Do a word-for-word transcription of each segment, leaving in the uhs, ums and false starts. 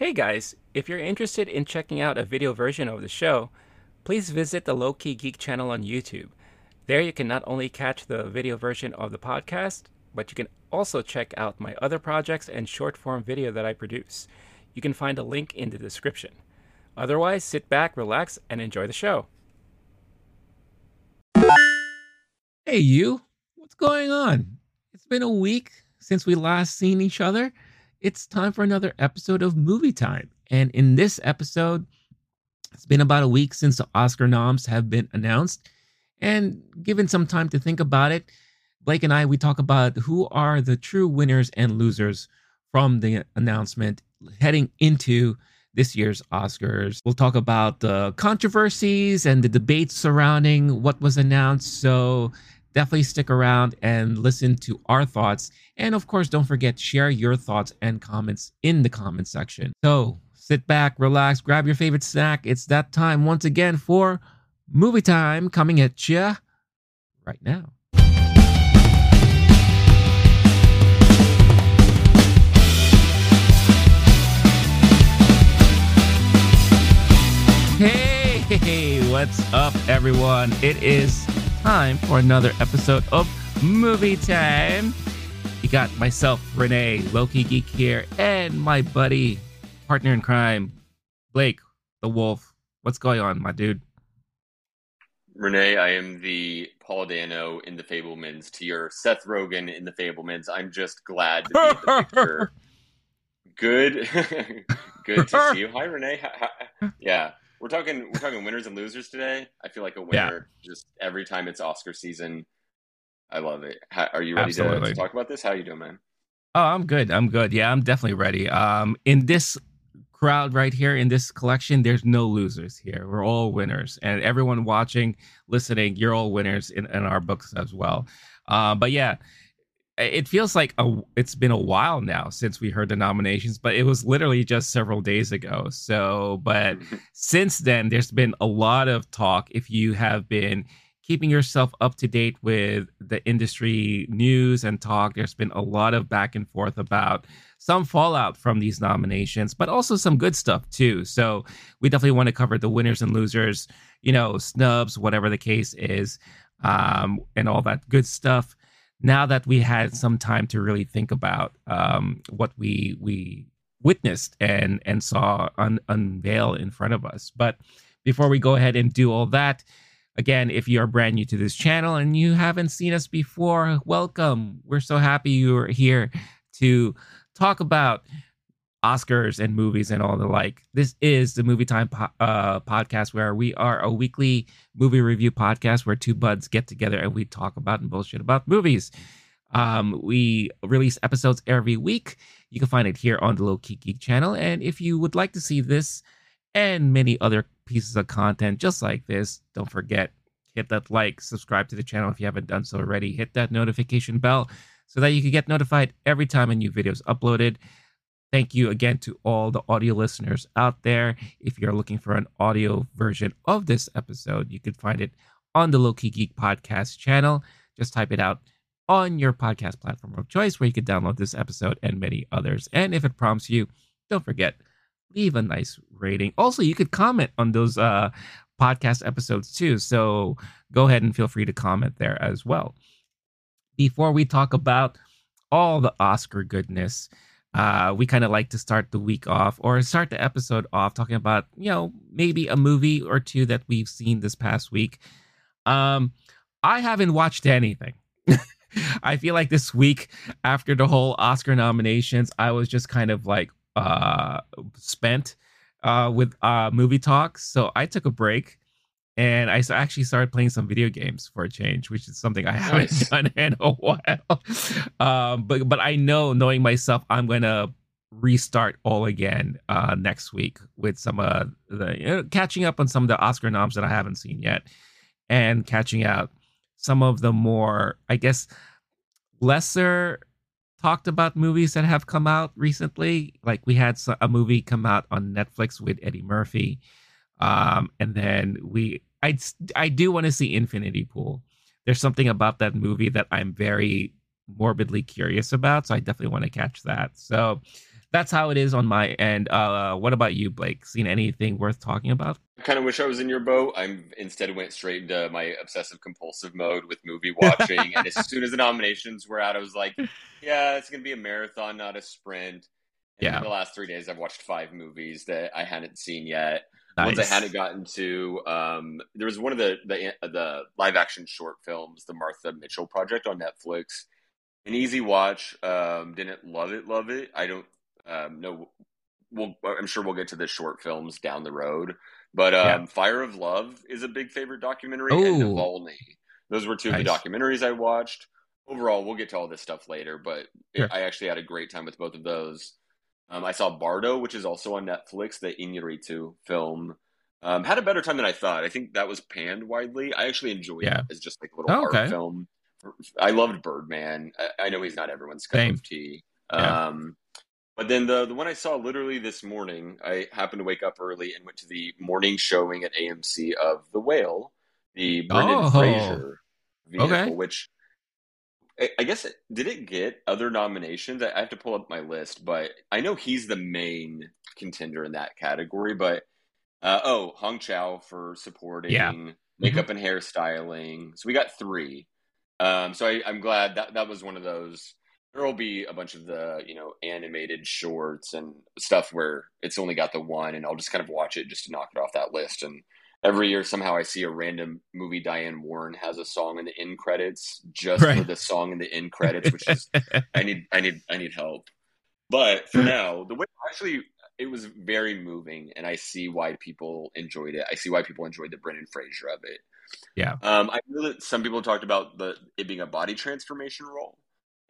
Hey guys, if you're interested in checking out a video version of the show, please visit the Low Key Geek channel on YouTube. There you can not only catch the video version of the podcast, but you can also check out my other projects and short-form video that I produce. You can find a link in the description. Otherwise, sit back, relax, and enjoy the show. Hey you, what's going on? It's been a week since we last seen each other. It's time for another episode of Movie Time. And in this episode, it's been about a week since the Oscar noms have been announced. And given some time to think about it, Blake and I, we talk about who are the true winners and losers from the announcement heading into this year's Oscars. We'll talk about the controversies and the debates surrounding what was announced. So definitely stick around and listen to our thoughts. And of course, don't forget, share your thoughts and comments in the comment section. So sit back, relax, grab your favorite snack. It's that time once again for Movie Time, coming at you right now. Hey, what's up, everyone? It is time for another episode of Movie Time. You got myself, Renee, Low Key Geek here, and my buddy, partner in crime, Blake, the Wolf. What's going on, my dude? Renee, I am the Paul Dano in The Fablemans to your Seth Rogen in The Fablemans. I'm just glad to be in the picture. Good, good to see you. Hi, Renee. Yeah. We're talking we're talking winners and losers today. I feel like a winner yeah. just every time it's Oscar season. I love it. How, are you ready to, to talk about this? How you doing, man? Oh, I'm good. I'm good. Yeah, I'm definitely ready. Um, in this crowd right here, in this collection, there's no losers here. We're all winners. And everyone watching, listening, you're all winners in, in our books as well. Uh, but yeah, it feels like a, it's been a while now since we heard the nominations, but it was literally just several days ago. So, but since then, there's been a lot of talk. If you have been keeping yourself up to date with the industry news and talk, there's been a lot of back and forth about some fallout from these nominations, but also some good stuff too. So we definitely want to cover the winners and losers, you know, snubs, whatever the case is, um, and all that good stuff. Now that we had some time to really think about um, what we we witnessed and and saw un- unveil in front of us. But before we go ahead and do all that, again, if you are brand new to this channel and you haven't seen us before, welcome. We're so happy you're here to talk about Oscars and movies and all the like. This is the Movie Time po- uh, podcast, where we are a weekly movie review podcast where two buds get together and we talk about and bullshit about movies. Um, we release episodes every week. You can find it here on the Low Key Geek channel. And if you would like to see this and many other pieces of content just like this, don't forget, hit that like, subscribe to the channel if you haven't done so already, hit that notification bell so that you can get notified every time a new video is uploaded. Thank you again to all the audio listeners out there. If you're looking for an audio version of this episode, you can find it on the Low Key Geek podcast channel. Just type it out on your podcast platform of choice where you can download this episode and many others. And if it prompts you, don't forget, leave a nice rating. Also, you could comment on those uh, podcast episodes too. So go ahead and feel free to comment there as well. Before we talk about all the Oscar goodness, Uh, we kind of like to start the week off or start the episode off talking about, you know, maybe a movie or two that we've seen this past week. Um, I haven't watched anything. I feel like this week after the whole Oscar nominations, I was just kind of like uh, spent uh, with uh, movie talks. So I took a break. And I actually started playing some video games for a change, which is something I haven't done in a while. Um, but but I know, knowing myself, I'm going to restart all again uh, next week with some uh, the you know, catching up on some of the Oscar noms that I haven't seen yet, and catching out some of the more, I guess, lesser talked about movies that have come out recently. Like we had a movie come out on Netflix with Eddie Murphy. Um, and then we, I, I do want to see Infinity Pool. There's something about that movie that I'm very morbidly curious about. So I definitely want to catch that. So that's how it is on my end. Uh, what about you, Blake? Seen anything worth talking about? I kind of wish I was in your boat. I instead went straight into my obsessive compulsive mode with movie watching. And as soon as the nominations were out, I was like, yeah, it's going to be a marathon, not a sprint. And yeah. In the last three days, I've watched five movies that I hadn't seen yet. Nice. Ones I hadn't gotten to. Um, there was one of the, the the live action short films, the Martha Mitchell Project on Netflix. An easy watch. Um, didn't love it, love it. I don't um, know. We'll, I'm sure we'll get to the short films down the road. But um, yeah. Fire of Love is a big favorite documentary. Ooh. And Navalny. Those were two nice. of the documentaries I watched. Overall, we'll get to all this stuff later. But sure. it, I actually had a great time with both of those. Um, I saw Bardo, which is also on Netflix, the Iñárritu film. Um, had a better time than I thought. I think that was panned widely. I actually enjoyed yeah. it as just like a little oh, art okay. film. I loved Birdman. I, I know he's not everyone's cup Same. of tea. Yeah. Um, but then the the one I saw literally this morning, I happened to wake up early and went to the morning showing at A M C of The Whale, the Brendan oh. Fraser vehicle, okay. which... I guess, did it get other nominations? I have to pull up my list, but I know he's the main contender in that category. But, uh, oh, Hong Chau for supporting, yeah. makeup mm-hmm. and hairstyling. So we got three. Um, so I, I'm glad that that was one of those. There will be a bunch of the, you know, animated shorts and stuff where it's only got the one, and I'll just kind of watch it just to knock it off that list. And every year, somehow I see a random movie. Diane Warren has a song in the end credits, just right. for the song in the end credits, which is I need, I need, I need help. But for now, the way actually it was very moving, and I see why people enjoyed it. I see why people enjoyed the Brendan Fraser of it. Yeah, um, I know that some people talked about the it being a body transformation role,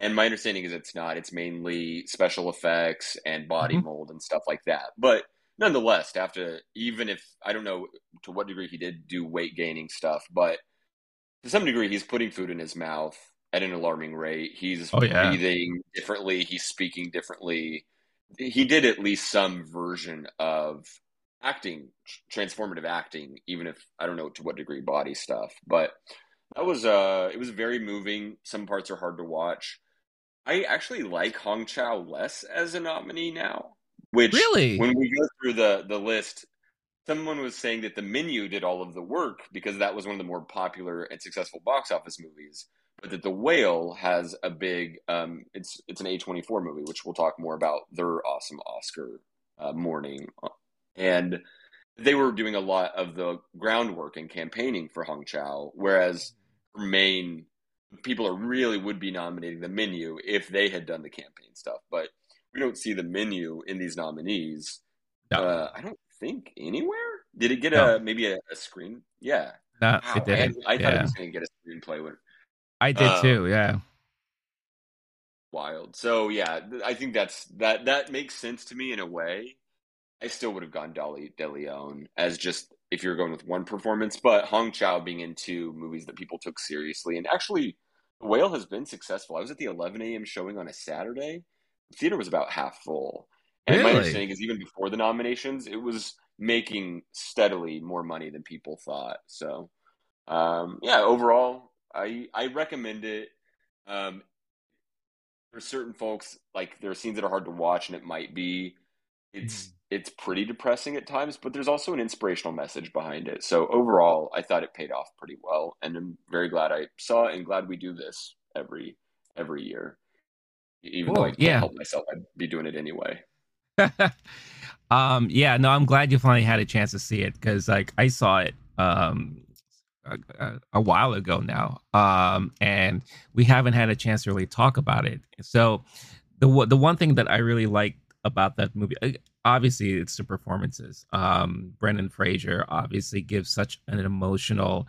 and my understanding is it's not. It's mainly special effects and body mm-hmm. mold and stuff like that, but. Nonetheless, after even if I don't know to what degree he did do weight gaining stuff, but to some degree he's putting food in his mouth at an alarming rate. He's oh, yeah. breathing differently. He's speaking differently. He did at least some version of acting, transformative acting, even if I don't know to what degree body stuff. But that was uh, it was very moving. Some parts are hard to watch. I actually like Hong Chau less as a nominee now. Which, really? When we go through the, the list, someone was saying that The Menu did all of the work because that was one of the more popular and successful box office movies, but that The Whale has a big, um, it's it's an A twenty-four movie, which we'll talk more about their awesome Oscar uh, morning. And they were doing a lot of the groundwork and campaigning for Hong Chau, whereas main people are really would be nominating The Menu if they had done the campaign stuff, but we don't see The Menu in these nominees. No. Uh, I don't think anywhere. Did it get no. a maybe a, a screen? Yeah. No, wow, it didn't. I, I yeah. thought it was going to get a screenplay. With, I did um, too. Yeah. Wild. So yeah, I think that's that. That makes sense to me in a way. I still would have gone Dolly De Leon as just if you're going with one performance, but Hong Chau being in two movies that people took seriously and actually, The Whale has been successful. I was at the eleven a.m. showing on a Saturday. Theater was about half full. And really? My understanding is even before the nominations, it was making steadily more money than people thought. So, um, yeah, overall, I I recommend it. Um, for certain folks, like there are scenes that are hard to watch, and it might be it's it's pretty depressing at times, but there's also an inspirational message behind it. So overall, I thought it paid off pretty well, and I'm very glad I saw it and glad we do this every every year. Even cool. though I can't yeah. help myself, I'd be doing it anyway. um, yeah, no, I'm glad you finally had a chance to see it because, like, I saw it um, a, a while ago now, um, and we haven't had a chance to really talk about it. So, the the one thing that I really liked about that movie, obviously, it's the performances. Um, Brendan Fraser obviously gives such an emotional,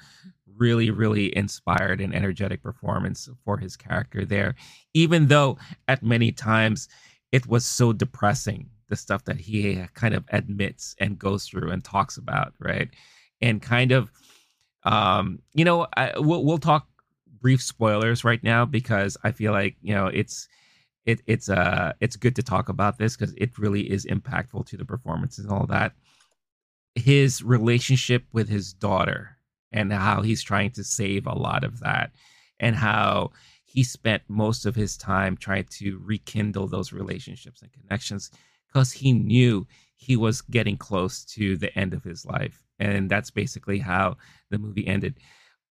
really, really inspired and energetic performance for his character there, even though at many times it was so depressing, the stuff that he kind of admits and goes through and talks about, right? And kind of, um, you know, I, we'll, we'll talk brief spoilers right now because I feel like, you know, it's it it's uh, it's good to talk about this because it really is impactful to the performances and all that. His relationship with his daughter, and how he's trying to save a lot of that, and how he spent most of his time trying to rekindle those relationships and connections because he knew he was getting close to the end of his life. And that's basically how the movie ended.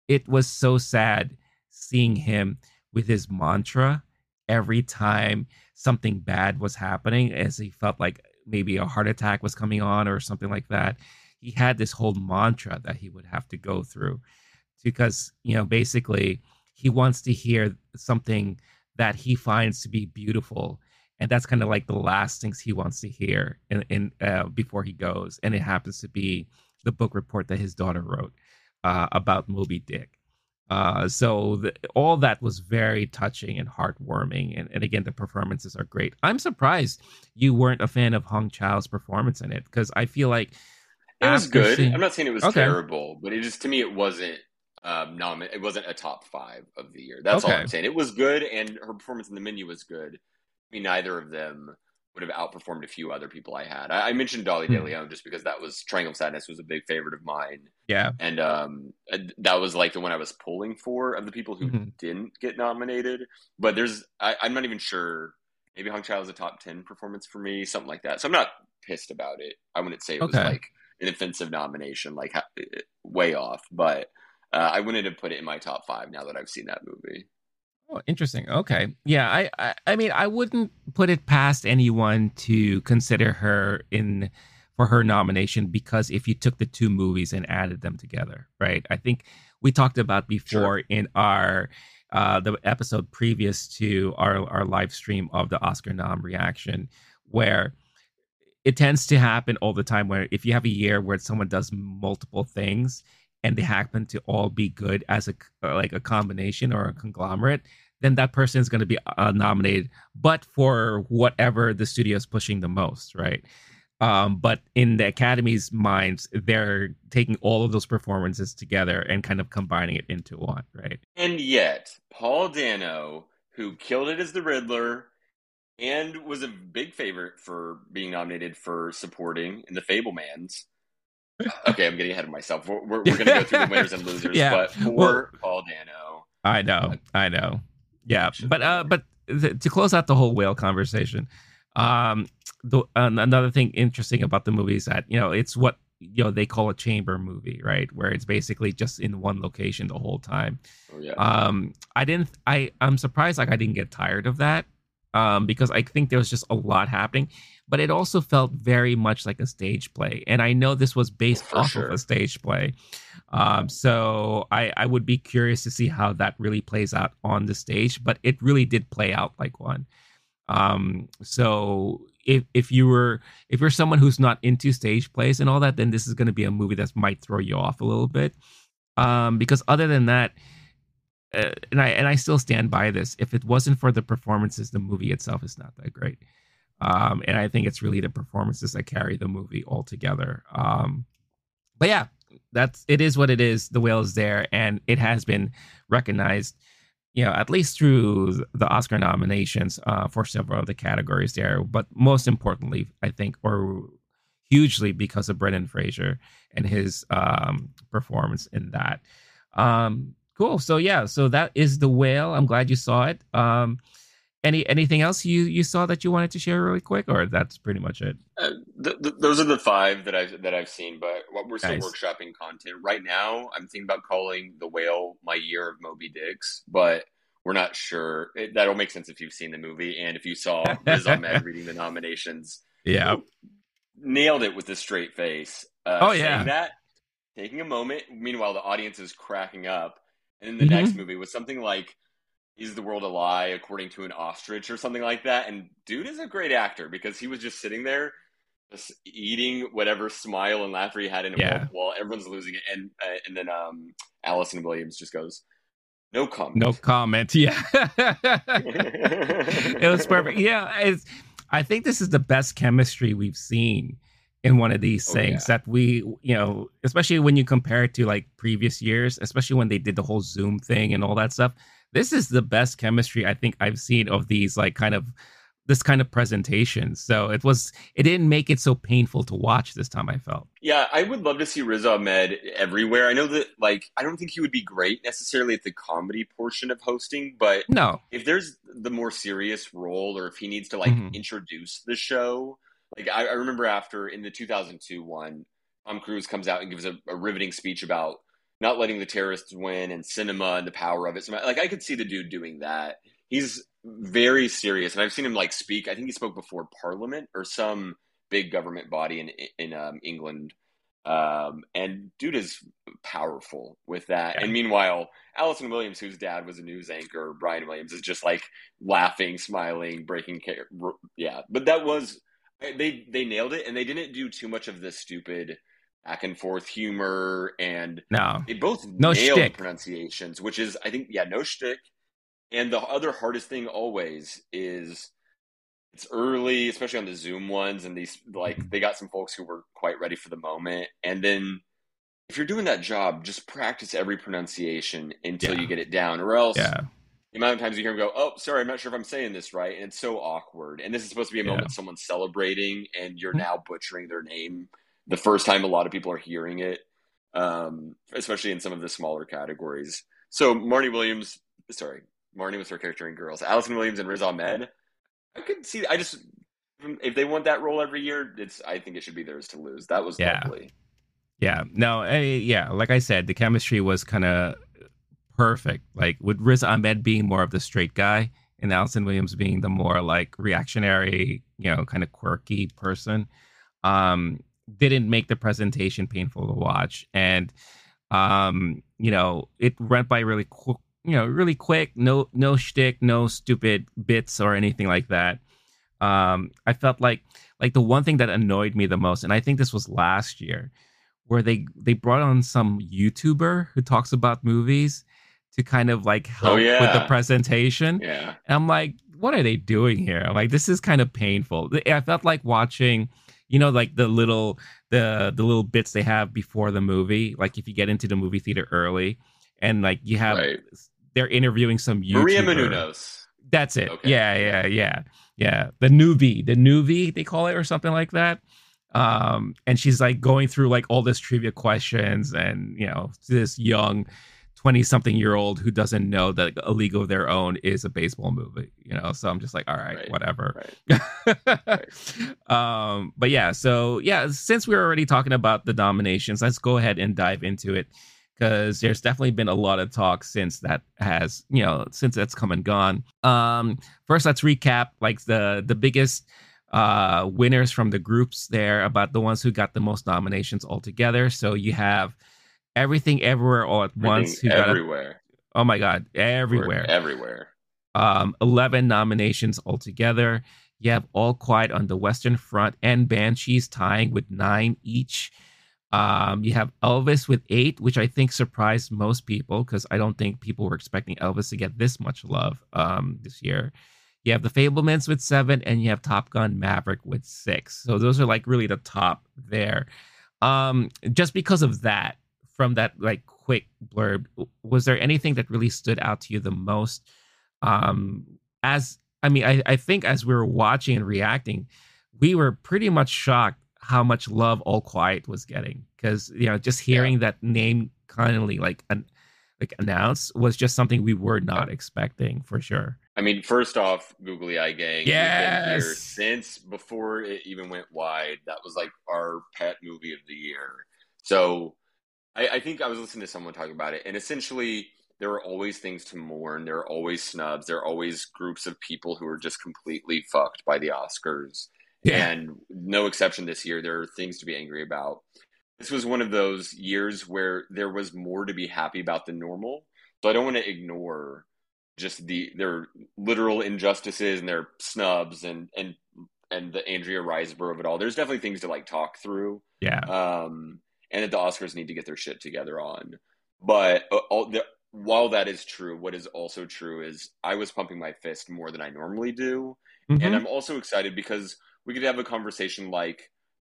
It was so sad seeing him with his mantra every time something bad was happening, as he felt like maybe a heart attack was coming on or something like that. He had this whole mantra that he would have to go through because, you know, basically he wants to hear something that he finds to be beautiful. And that's kind of like the last things he wants to hear in, in uh, before he goes. And it happens to be the book report that his daughter wrote uh, about Moby Dick. Uh, so the, all that was very touching and heartwarming. And, and again, the performances are great. I'm surprised you weren't a fan of Hong Chau's performance in it, because I feel like it was good. Seeing... I'm not saying it was okay. terrible, but it just, to me, it wasn't um, nom- It wasn't a top five of the year. That's okay. all I'm saying. It was good, and her performance in The Menu was good. I mean, neither of them would have outperformed a few other people I had. I, I mentioned Dolly hmm. De Leon just because that was Triangle of Sadness was a big favorite of mine. Yeah, and um, that was like the one I was pulling for of the people who mm-hmm. didn't get nominated. But there's, I, I'm not even sure. Maybe Hong Chau is a top ten performance for me, something like that. So I'm not pissed about it. I wouldn't say it okay. was like an offensive nomination, like way off. But uh, I wouldn't have put it in my top five now that I've seen that movie. Oh, interesting. Okay. Yeah, I, I I mean, I wouldn't put it past anyone to consider her in for her nomination, because if you took the two movies and added them together, right? I think we talked about before sure. in our uh, the episode previous to our, our live stream of the Oscar nom reaction, where it tends to happen all the time where if you have a year where someone does multiple things, and they happen to all be good as a like a combination or a conglomerate, then that person is going to be uh, nominated, but for whatever the studio is pushing the most, right? Um, but in the Academy's minds, they're taking all of those performances together and kind of combining it into one, right? And yet, Paul Dano, who killed it as the Riddler and was a big favorite for being nominated for supporting in The Fablemans, okay, I'm getting ahead of myself. We're we're, we're going to go through the winners and losers, yeah. but poor well, Paul Dano. I know, I know. Yeah, but uh, but th- to close out the whole whale conversation, um, the, another thing interesting about the movie is that, you know, it's what, you know, they call a chamber movie, right? Where it's basically just in one location the whole time. Oh, yeah. Um, I didn't. I I'm surprised like I didn't get tired of that, um, because I think there was just a lot happening. But it also felt very much like a stage play. And I know this was based For off sure. of a stage play. Um, so I, I would be curious to see how that really plays out on the stage. But it really did play out like one. Um, so if if you were if you're someone who's not into stage plays and all that, then this is going to be a movie that might throw you off a little bit. Um, because other than that, uh, and I and I still stand by this. If it wasn't for the performances, the movie itself is not that great. Um, and I think it's really the performances that carry the movie altogether. Um, but yeah, that's it is what it is. The Whale is there, and it has been recognized, you know, at least through the Oscar nominations uh, for several of the categories there. But most importantly, I think, or hugely because of Brendan Fraser and his um, performance in that. Um, cool. So yeah, so that is The Whale. I'm glad you saw it. Um, Any anything else you, you saw that you wanted to share really quick, or that's pretty much it? Uh, th- th- those are the five that I've that I've seen, but we're still nice. workshopping content right now. I'm thinking about calling The Whale my year of Moby Dicks, but we're not sure. It, that'll make sense if you've seen the movie and if you saw Riz Ahmed reading the nominations. Yeah, nailed it with a straight face. Uh, oh yeah, that taking a moment. Meanwhile, the audience is cracking up, and then the mm-hmm. next movie was something like, Is the World a Lie According to an Ostrich or something like that? And dude is a great actor because he was just sitting there just eating whatever smile and laughter he had in him yeah. while everyone's losing it. And uh, and then um, Allison Williams just goes, no comment. No comment, yeah. It was perfect. Yeah, it's, I think this is the best chemistry we've seen in one of these things oh, yeah. that we, you know, especially when you compare it to like previous years, especially when they did the whole Zoom thing and all that stuff. This is the best chemistry I think I've seen of these like kind of this kind of presentation. So it was, it didn't make it so painful to watch this time, I felt. Yeah, I would love to see Riz Ahmed everywhere. I know that, like, I don't think he would be great necessarily at the comedy portion of hosting, but no, if there's the more serious role, or if he needs to, like, mm-hmm. introduce the show. Like, I, I remember after, in the two thousand two one, Tom Cruise comes out and gives a, a riveting speech about not letting the terrorists win, and cinema and the power of it. So, like, I could see the dude doing that. He's very serious, and I've seen him, like, speak. I think he spoke before Parliament or some big government body in in um, England. Um, and dude is powerful with that. Yeah. And meanwhile, Allison Williams, whose dad was a news anchor, Brian Williams, is just, like, laughing, smiling, breaking care. Yeah, but that was they they nailed it, and they didn't do too much of this stupid back and forth humor, and no, they both no nailed shtick. pronunciations, which is, I think, yeah, no shtick. And the other hardest thing always is it's early, especially on the Zoom ones, and these, like, they got some folks who were quite ready for the moment. And then if you're doing that job, just practice every pronunciation until yeah. you get it down, or else yeah. the amount of times you hear them go, "Oh, sorry, I'm not sure if I'm saying this right," and it's so awkward. And this is supposed to be a yeah. moment someone's celebrating, and you're now butchering their name the first time a lot of people are hearing it, um, especially in some of the smaller categories. So Marnie Williams, sorry, Marnie was her character in Girls. Allison Williams and Riz Ahmed, I could see. I just, if they want that role every year, it's, I think it should be theirs to lose. That was yeah. lovely. Yeah. No. I, yeah. Like I said, the chemistry was kind of perfect. Like, with Riz Ahmed being more of the straight guy, and Allison Williams being the more, like, reactionary, you know, kind of quirky person. Um, didn't make the presentation painful to watch, and um you know, it went by really quick, you know, really quick. No, no shtick, no stupid bits or anything like that. um I felt like like the one thing that annoyed me the most, and I think this was last year, where they they brought on some YouTuber who talks about movies to kind of, like, help oh, yeah. with the presentation. Yeah, and I'm like, what are they doing here? I'm like, this is kind of painful. I felt like watching, you know, like, the little the the little bits they have before the movie. Like, if you get into the movie theater early, and, like, you have right. they're interviewing some YouTuber. Maria Menounos. That's it. Okay. Yeah, yeah, yeah, yeah. The newbie, the newbie they call it, or something like that. Um, and she's, like, going through, like, all this trivia questions, and, you know, this young twenty-something-year-old who doesn't know that A League of Their Own is a baseball movie, you know? So I'm just like, all right, right whatever. Right, right. um, but yeah, so yeah, since we were already talking about the nominations, let's go ahead and dive into it, because there's definitely been a lot of talk since that has, you know, since that's come and gone. Um, first, let's recap, like, the, the biggest uh, winners from the groups there, about the ones who got the most nominations altogether. So you have Everything Everywhere All at Once. Who got everywhere. A, oh my God. Everywhere. Everywhere. Um, eleven nominations altogether. You have All Quiet on the Western Front and Banshees tying with nine each. Um, you have Elvis with eight, which I think surprised most people, because I don't think people were expecting Elvis to get this much love um, this year. You have The Fablemans with seven, and you have Top Gun Maverick with six. So those are, like, really the top there. Um, just because of that, from that, like, quick blurb, was there anything that really stood out to you the most? Um, as I mean, I, I think as we were watching and reacting, we were pretty much shocked how much love All Quiet was getting, because, you know, just hearing yeah. that name kindly, like, an, like, announced was just something we were not yeah. expecting, for sure. I mean, first off, Googly Eye Gang. Yes. Here since before it even went wide, that was, like, our pet movie of the year. So I, I think I was listening to someone talk about it, and essentially there are always things to mourn. There are always snubs. There are always groups of people who are just completely fucked by the Oscars. Yeah. And no exception this year. There are things to be angry about. This was one of those years where there was more to be happy about than normal. So I don't want to ignore just the, their literal injustices and their snubs and, and, and the Andrea Riseborough of it all. There's definitely things to, like, talk through. Yeah. Um, and that the Oscars need to get their shit together on. But all the, while that is true, what is also true is I was pumping my fist more than I normally do. Mm-hmm. And I'm also excited because we could have a conversation like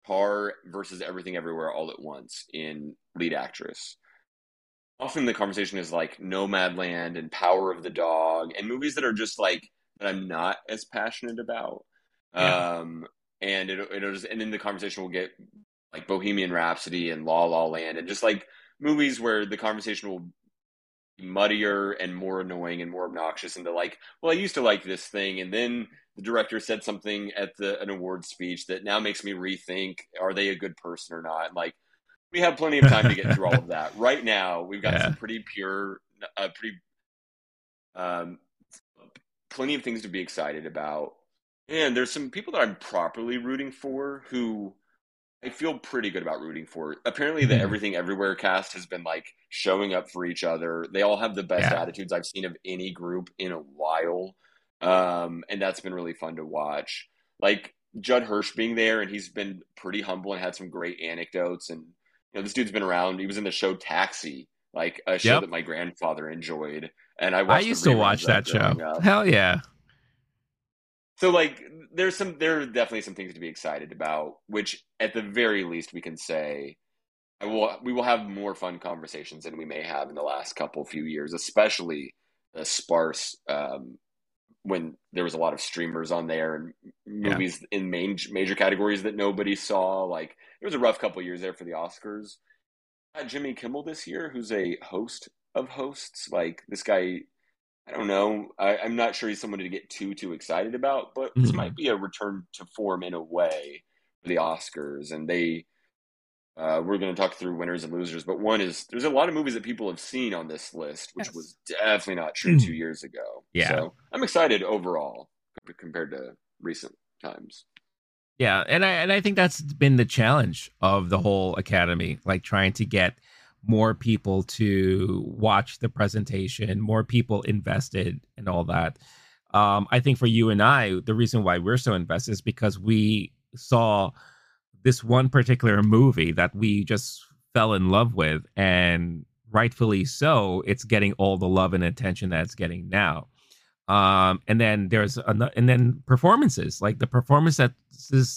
Tar versus Everything Everywhere All at Once in lead actress. Often the conversation is like Nomadland and Power of the Dog and movies that are just like, that I'm not as passionate about. Yeah. Um, and it, it'll just, and then the conversation will get like Bohemian Rhapsody and La La Land and just like movies where the conversation will be muddier and more annoying and more obnoxious. And they're like, well, I used to like this thing. And then the director said something at the, an awards speech that now makes me rethink, are they a good person or not? Like, we have plenty of time to get through all of that. Right now, we've got yeah. some pretty pure, uh, pretty, um, plenty of things to be excited about. And there's some people that I'm properly rooting for who I feel pretty good about rooting for. Apparently, the mm-hmm. Everything Everywhere cast has been like showing up for each other. They all have the best yeah. attitudes I've seen of any group in a while. Um, and that's been really fun to watch. Like Judd Hirsch being there, and he's been pretty humble and had some great anecdotes. And you know, this dude's been around. He was in the show Taxi, like a show yep. that my grandfather enjoyed, and I watched. I used to watch that show. Up. Hell yeah! So, like, there's some, there are definitely some things to be excited about. Which, at the very least, we can say, I will, we will have more fun conversations than we may have in the last couple few years, especially the sparse um, when there was a lot of streamers on there and movies yeah. in main, major categories that nobody saw, like. It was a rough couple of years there for the Oscars. Uh, Jimmy Kimmel this year, who's a host of hosts. Like, this guy, I don't know. I, I'm not sure he's someone to get too, too excited about, but mm-hmm. this might be a return to form in a way for the Oscars. And they, uh, we're going to talk through winners and losers, but one is there's a lot of movies that people have seen on this list, which yes. was definitely not true mm-hmm. two years ago. Yeah. So I'm excited overall compared to recent times. Yeah, and I and I think that's been the challenge of the whole Academy, like trying to get more people to watch the presentation, more people invested and all that. Um, I think for you and I, the reason why we're so invested is because we saw this one particular movie that we just fell in love with, and rightfully so, it's getting all the love and attention that it's getting now. Um, and then there's another, and then performances, like the performances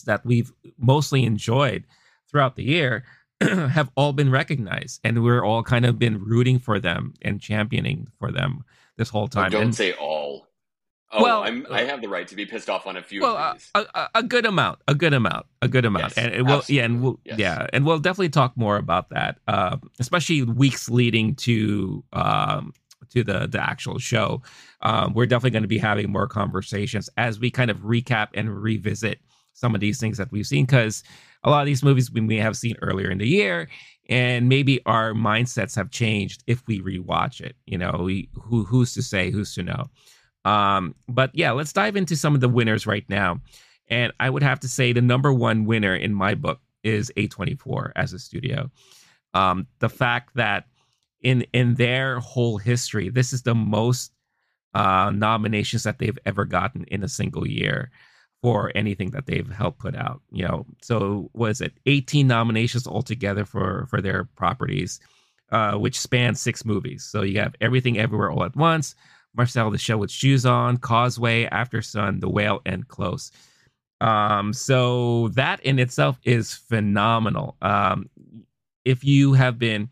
that we've mostly enjoyed throughout the year have all been recognized, and we're all kind of been rooting for them and championing for them this whole time. Well, don't and, say all. Oh, well, I'm, I have the right to be pissed off on a few. Well, of these. A, a, a good amount, a good amount, a good amount, yes, and it will, yeah, and we'll, yes. yeah, and we'll definitely talk more about that, uh, especially weeks leading to. Um, to the, the actual show. Um, we're definitely going to be having more conversations as we kind of recap and revisit some of these things that we've seen, because a lot of these movies we may have seen earlier in the year, and maybe our mindsets have changed if we rewatch it. You know, we, who who's to say, who's to know. Um, but yeah, let's dive into some of the winners right now. And I would have to say the number one winner in my book is A twenty-four as a studio. Um, the fact that In in their whole history, this is the most uh, nominations that they've ever gotten in a single year for anything that they've helped put out. You know, so what is it? eighteen nominations altogether for for their properties, uh, which spans six movies. So you have Everything Everywhere All at Once, Marcel the Shell with Shoes On, Causeway, After Sun, The Whale, and Close. Um, so that in itself is phenomenal. Um, if you have been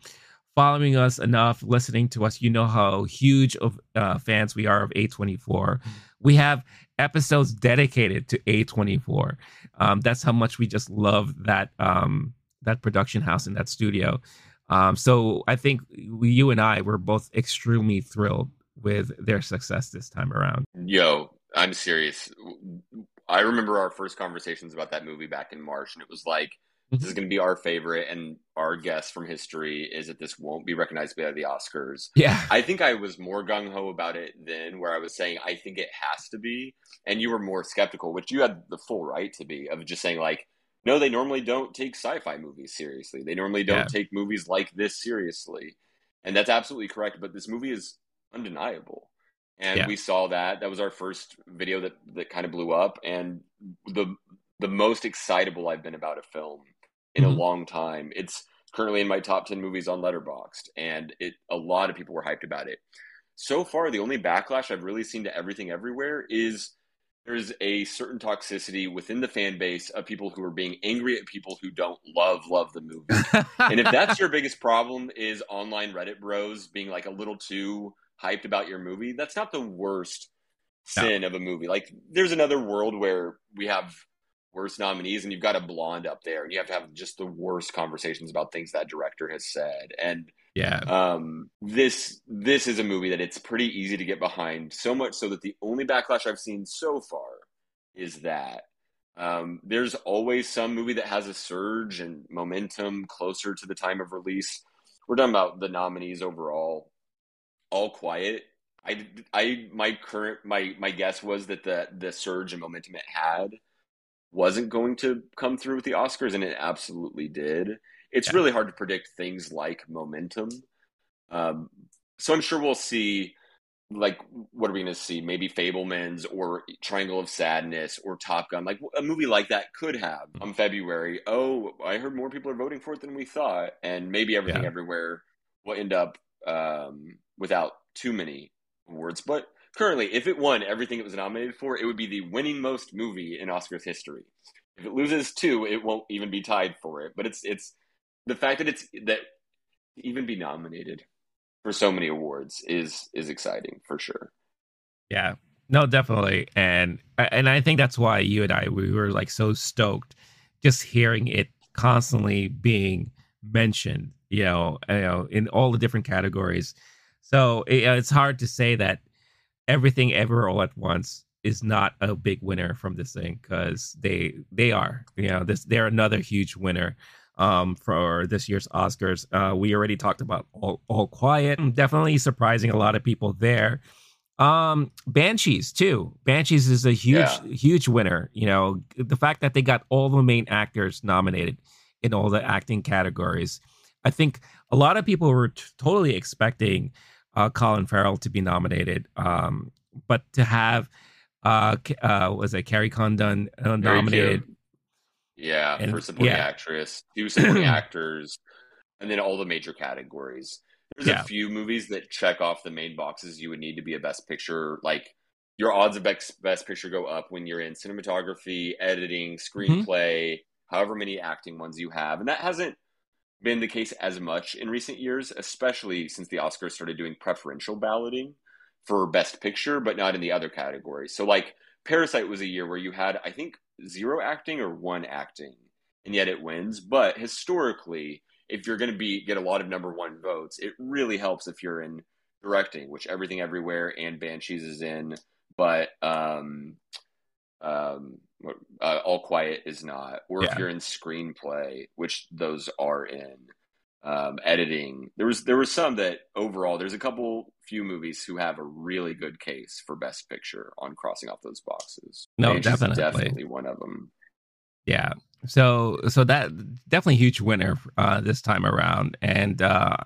following us enough, listening to us, you know how huge of uh, fans we are of A twenty-four. We have episodes dedicated to A twenty-four. Um, that's how much we just love that um, that production house and that studio. Um, so I think we, you and I were both extremely thrilled with their success this time around. Yo, I'm serious. I remember our first conversations about that movie back in March, and it was like, this is going to be our favorite, and our guess from history is that this won't be recognized by the Oscars. Yeah. I think I was more gung-ho about it then, where I was saying, I think it has to be, and you were more skeptical, which you had the full right to be, of just saying, like, no, they normally don't take sci-fi movies seriously. They normally don't yeah. take movies like this seriously. And that's absolutely correct, but this movie is undeniable. And yeah. we saw that. That was our first video that, that kind of blew up, and the the most excitable I've been about a film in mm-hmm. a long time. It's currently in my top ten movies on Letterboxd, and it a lot of people were hyped about it. So far, the only backlash I've really seen to Everything Everywhere is there's a certain toxicity within the fan base of people who are being angry at people who don't love, love the movie. And if that's your biggest problem is online Reddit bros being like a little too hyped about your movie, that's not the worst sin no. of a movie. Like, there's another world where we have worst nominees and you've got a blonde up there and you have to have just the worst conversations about things that director has said. And yeah, um, this, this is a movie that it's pretty easy to get behind, so much so that the only backlash I've seen so far is that um, there's always some movie that has a surge and momentum closer to the time of release. We're talking about the nominees overall, All Quiet. I, I, my current, my, my guess was that the, the surge and momentum it had wasn't going to come through with the Oscars, and it absolutely did. It's yeah. really hard to predict things like momentum. Um, so I'm sure we'll see, like, what are we going to see? Maybe Fablemans or Triangle of Sadness or Top Gun. Like, a movie like that could have mm-hmm. on February, oh, I heard more people are voting for it than we thought. And maybe Everything yeah. Everywhere will end up um, without too many awards. But currently, if it won everything it was nominated for, it would be the winning most movie in Oscars history. If it loses two, it won't even be tied for it. But it's it's the fact that it's that even be nominated for so many awards is is exciting for sure. Yeah, no, definitely, and and I think that's why you and I we were like so stoked just hearing it constantly being mentioned, you know, you know, in all the different categories. So it, it's hard to say that Everything Ever All at Once is not a big winner from this thing, because they they are, you know, this they're another huge winner um, for this year's Oscars. Uh, we already talked about All, All Quiet, definitely surprising a lot of people there. Um, Banshees too. Banshees is a huge yeah. huge winner. You know, the fact that they got all the main actors nominated in all the acting categories. I think a lot of people were t- totally expecting Uh, Colin Farrell to be nominated, um, but to have uh, uh, was it Carrie Condon uh, nominated? Yeah, and, for supporting yeah. actress, two supporting actors, and then all the major categories. There's yeah. a few movies that check off the main boxes you would need to be a Best Picture. Like, your odds of Best, best Picture go up when you're in cinematography, editing, screenplay, mm-hmm. however many acting ones you have, and that hasn't been the case as much in recent years, especially since the Oscars started doing preferential balloting for Best Picture, but not in the other categories. So, like, Parasite was a year where you had, I think, zero acting or one acting, and yet it wins. But historically, if you're going to be get a lot of number one votes, it really helps if you're in directing, which Everything Everywhere and Banshees is in, but um, um, Uh, All Quiet is not, or yeah. if you're in screenplay, which those are in, um, editing. There was there were some that overall, there's a couple few movies who have a really good case for Best Picture on crossing off those boxes. No, Banshees definitely, definitely one of them. Yeah, so so that definitely huge winner uh, this time around, and uh,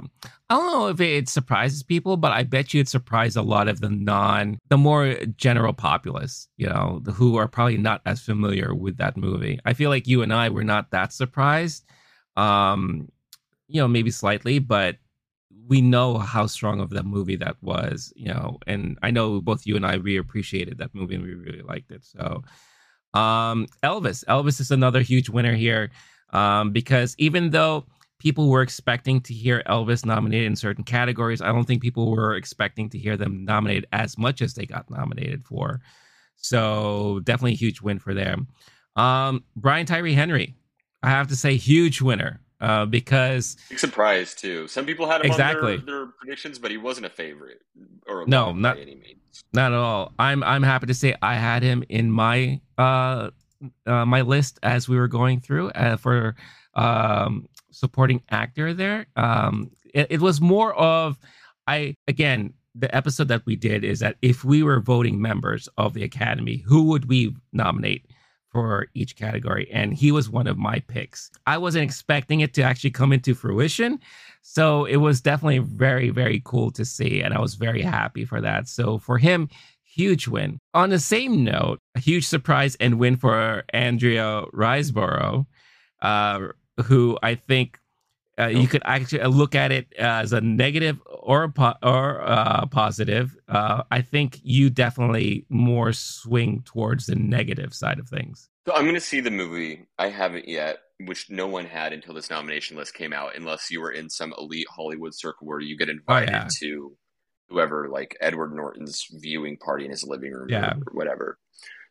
I don't know if it surprises people, but I bet you it surprised a lot of the non, the more general populace, you know, who are probably not as familiar with that movie. I feel like you and I were not that surprised, um, you know, maybe slightly, but we know how strong of that movie that was, you know, and I know both you and I, we appreciated that movie and we really liked it, so. Um, Elvis. Elvis is another huge winner here, um, because even though people were expecting to hear Elvis nominated in certain categories, I don't think people were expecting to hear them nominated as much as they got nominated for. So definitely a huge win for them. Um, Brian Tyree Henry, I have to say, huge winner uh, because... Big surprise, too. Some people had him exactly. on their, their predictions, but he wasn't a favorite. Or a no, not, by any means. Not at all. I'm, I'm happy to say I had him in my... Uh, uh, my list as we were going through uh, for um, supporting actor there. Um, it, it was more of, I again, the episode that we did is that if we were voting members of the Academy, who would we nominate for each category? And he was one of my picks. I wasn't expecting it to actually come into fruition. So it was definitely very, very cool to see. And I was very happy for that. So for him, huge win. On the same note, a huge surprise and win for Andrea Riseborough, uh, who I think uh, oh. you could actually look at it as a negative or a po- or uh, positive. Uh, I think you definitely more swing towards the negative side of things. So I'm going to see the movie. I haven't yet, which no one had until this nomination list came out, unless you were in some elite Hollywood circle where you get invited oh, yeah. to whoever, like Edward Norton's viewing party in his living room, yeah, or whatever.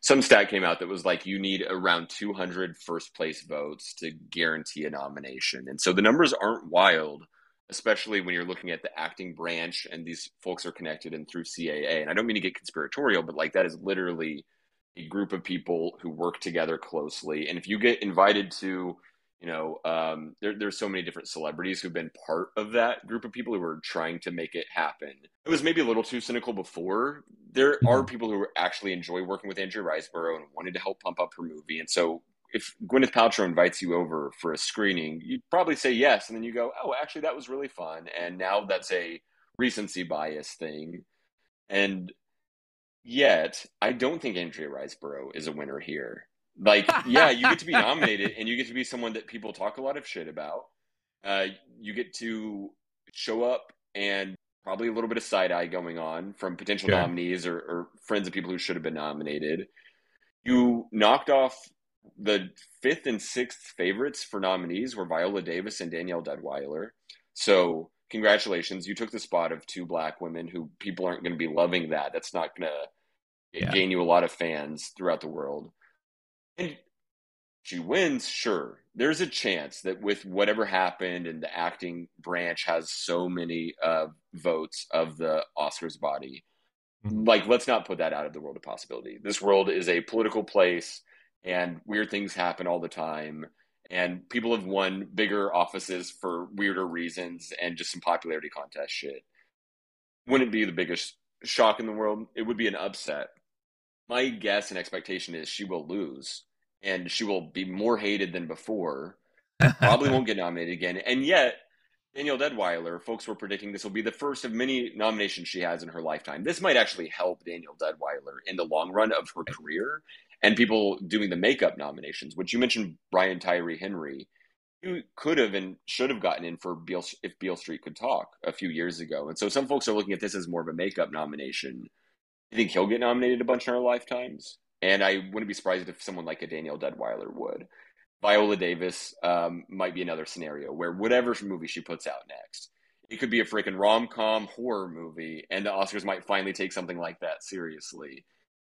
Some stat came out that was like, you need around two hundred first place votes to guarantee a nomination. And so the numbers aren't wild, especially when you're looking at the acting branch and these folks are connected and through C A A. And I don't mean to get conspiratorial, but like that is literally a group of people who work together closely. And if you get invited to, you know, um, there, there's so many different celebrities who've been part of that group of people who are trying to make it happen. It was maybe a little too cynical before. There are people who actually enjoy working with Andrea Riseborough and wanted to help pump up her movie. And so if Gwyneth Paltrow invites you over for a screening, you'd probably say yes. And then you go, oh, actually, that was really fun. And now that's a recency bias thing. And yet, I don't think Andrea Riseborough is a winner here. Like, yeah, you get to be nominated and you get to be someone that people talk a lot of shit about. Uh, you get to show up and probably a little bit of side-eye going on from potential sure. nominees or, or friends of people who should have been nominated. You knocked off the fifth and sixth favorites for nominees were Viola Davis and Danielle Deadwyler. So congratulations. You took the spot of two black women who people aren't going to be loving that. That's not going to yeah. gain you a lot of fans throughout the world. And she wins, sure. There's a chance that with whatever happened, and the acting branch has so many uh, votes of the Oscars body, mm-hmm. like, let's not put that out of the world of possibility. This world is a political place, and weird things happen all the time. And people have won bigger offices for weirder reasons and just some popularity contest shit. Wouldn't be the biggest shock in the world. It would be an upset. My guess and expectation is she will lose, and she will be more hated than before. Probably won't get nominated again. And yet, Danielle Deadwyler, folks were predicting this will be the first of many nominations she has in her lifetime. This might actually help Danielle Deadwyler in the long run of her career, and people doing the makeup nominations, which you mentioned Brian Tyree Henry, who could have and should have gotten in for Beale, if Beale Street Could Talk a few years ago. And so some folks are looking at this as more of a makeup nomination. I think he'll get nominated a bunch in our lifetimes. And I wouldn't be surprised if someone like a Danielle Deadwyler would. Viola Davis um, might be another scenario where whatever movie she puts out next, it could be a freaking rom-com horror movie, and the Oscars might finally take something like that seriously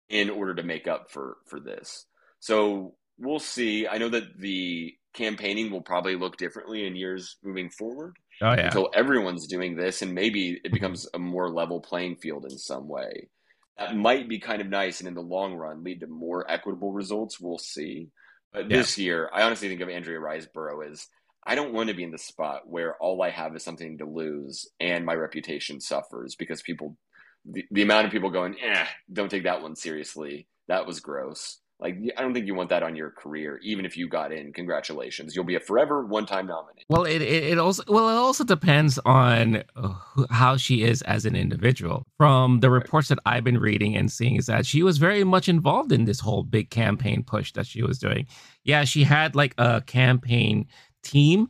in order to make up for, for this. So we'll see. I know that the campaigning will probably look differently in years moving forward oh, yeah. until everyone's doing this, and maybe it becomes a more level playing field in some way. That might be kind of nice, and in the long run lead to more equitable results. We'll see. But yeah. this year, I honestly think of Andrea Riseborough as, I don't want to be in the spot where all I have is something to lose and my reputation suffers because people, the, the amount of people going, eh, don't take that one seriously. That was gross. Like, I don't think you want that on your career. Even if you got in, congratulations, you'll be a forever one-time nominee. Well, it, it it also well it also depends on who, how she is as an individual. From the reports that I've been reading and seeing is that she was very much involved in this whole big campaign push that she was doing. Yeah, she had like a campaign team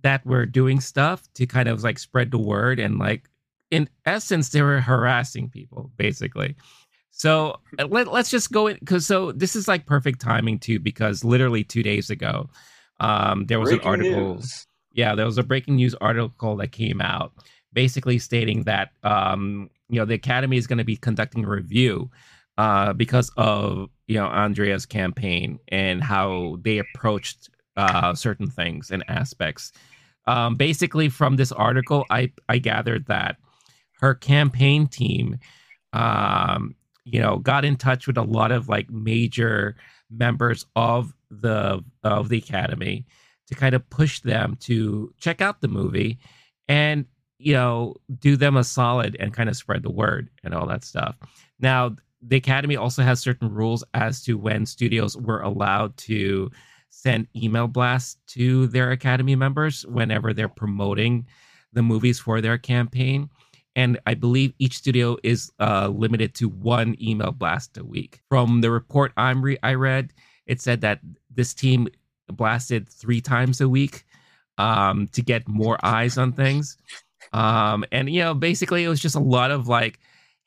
that were doing stuff to kind of like spread the word, and like in essence, they were harassing people basically. So let, let's just go in, because so this is like perfect timing too, because literally two days ago, um, there was breaking an article. News. Yeah, there was a breaking news article that came out basically stating that, um, you know, the Academy is going to be conducting a review uh, because of, you know, Andrea's campaign and how they approached uh, certain things and aspects. Um, basically, from this article, I, I gathered that her campaign team, um, you know, got in touch with a lot of like major members of the of the Academy to kind of push them to check out the movie and, you know, do them a solid and kind of spread the word and all that stuff. Now, the Academy also has certain rules as to when studios were allowed to send email blasts to their Academy members whenever they're promoting the movies for their campaign. And I believe each studio is uh, limited to one email blast a week. From the report I'm re- I read, it said that this team blasted three times a week um, to get more eyes on things. Um, and, you know, basically it was just a lot of like,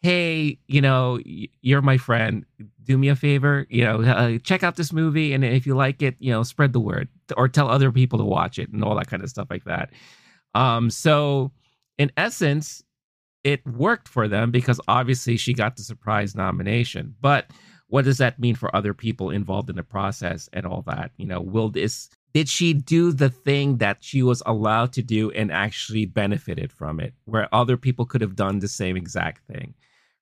hey, you know, you're my friend. Do me a favor, you know, uh, check out this movie. And if you like it, you know, spread the word or tell other people to watch it and all that kind of stuff like that. Um, so in essence, it worked for them because obviously she got the surprise nomination. But what does that mean for other people involved in the process and all that? You know, will this, did she do the thing that she was allowed to do and actually benefited from it, where other people could have done the same exact thing,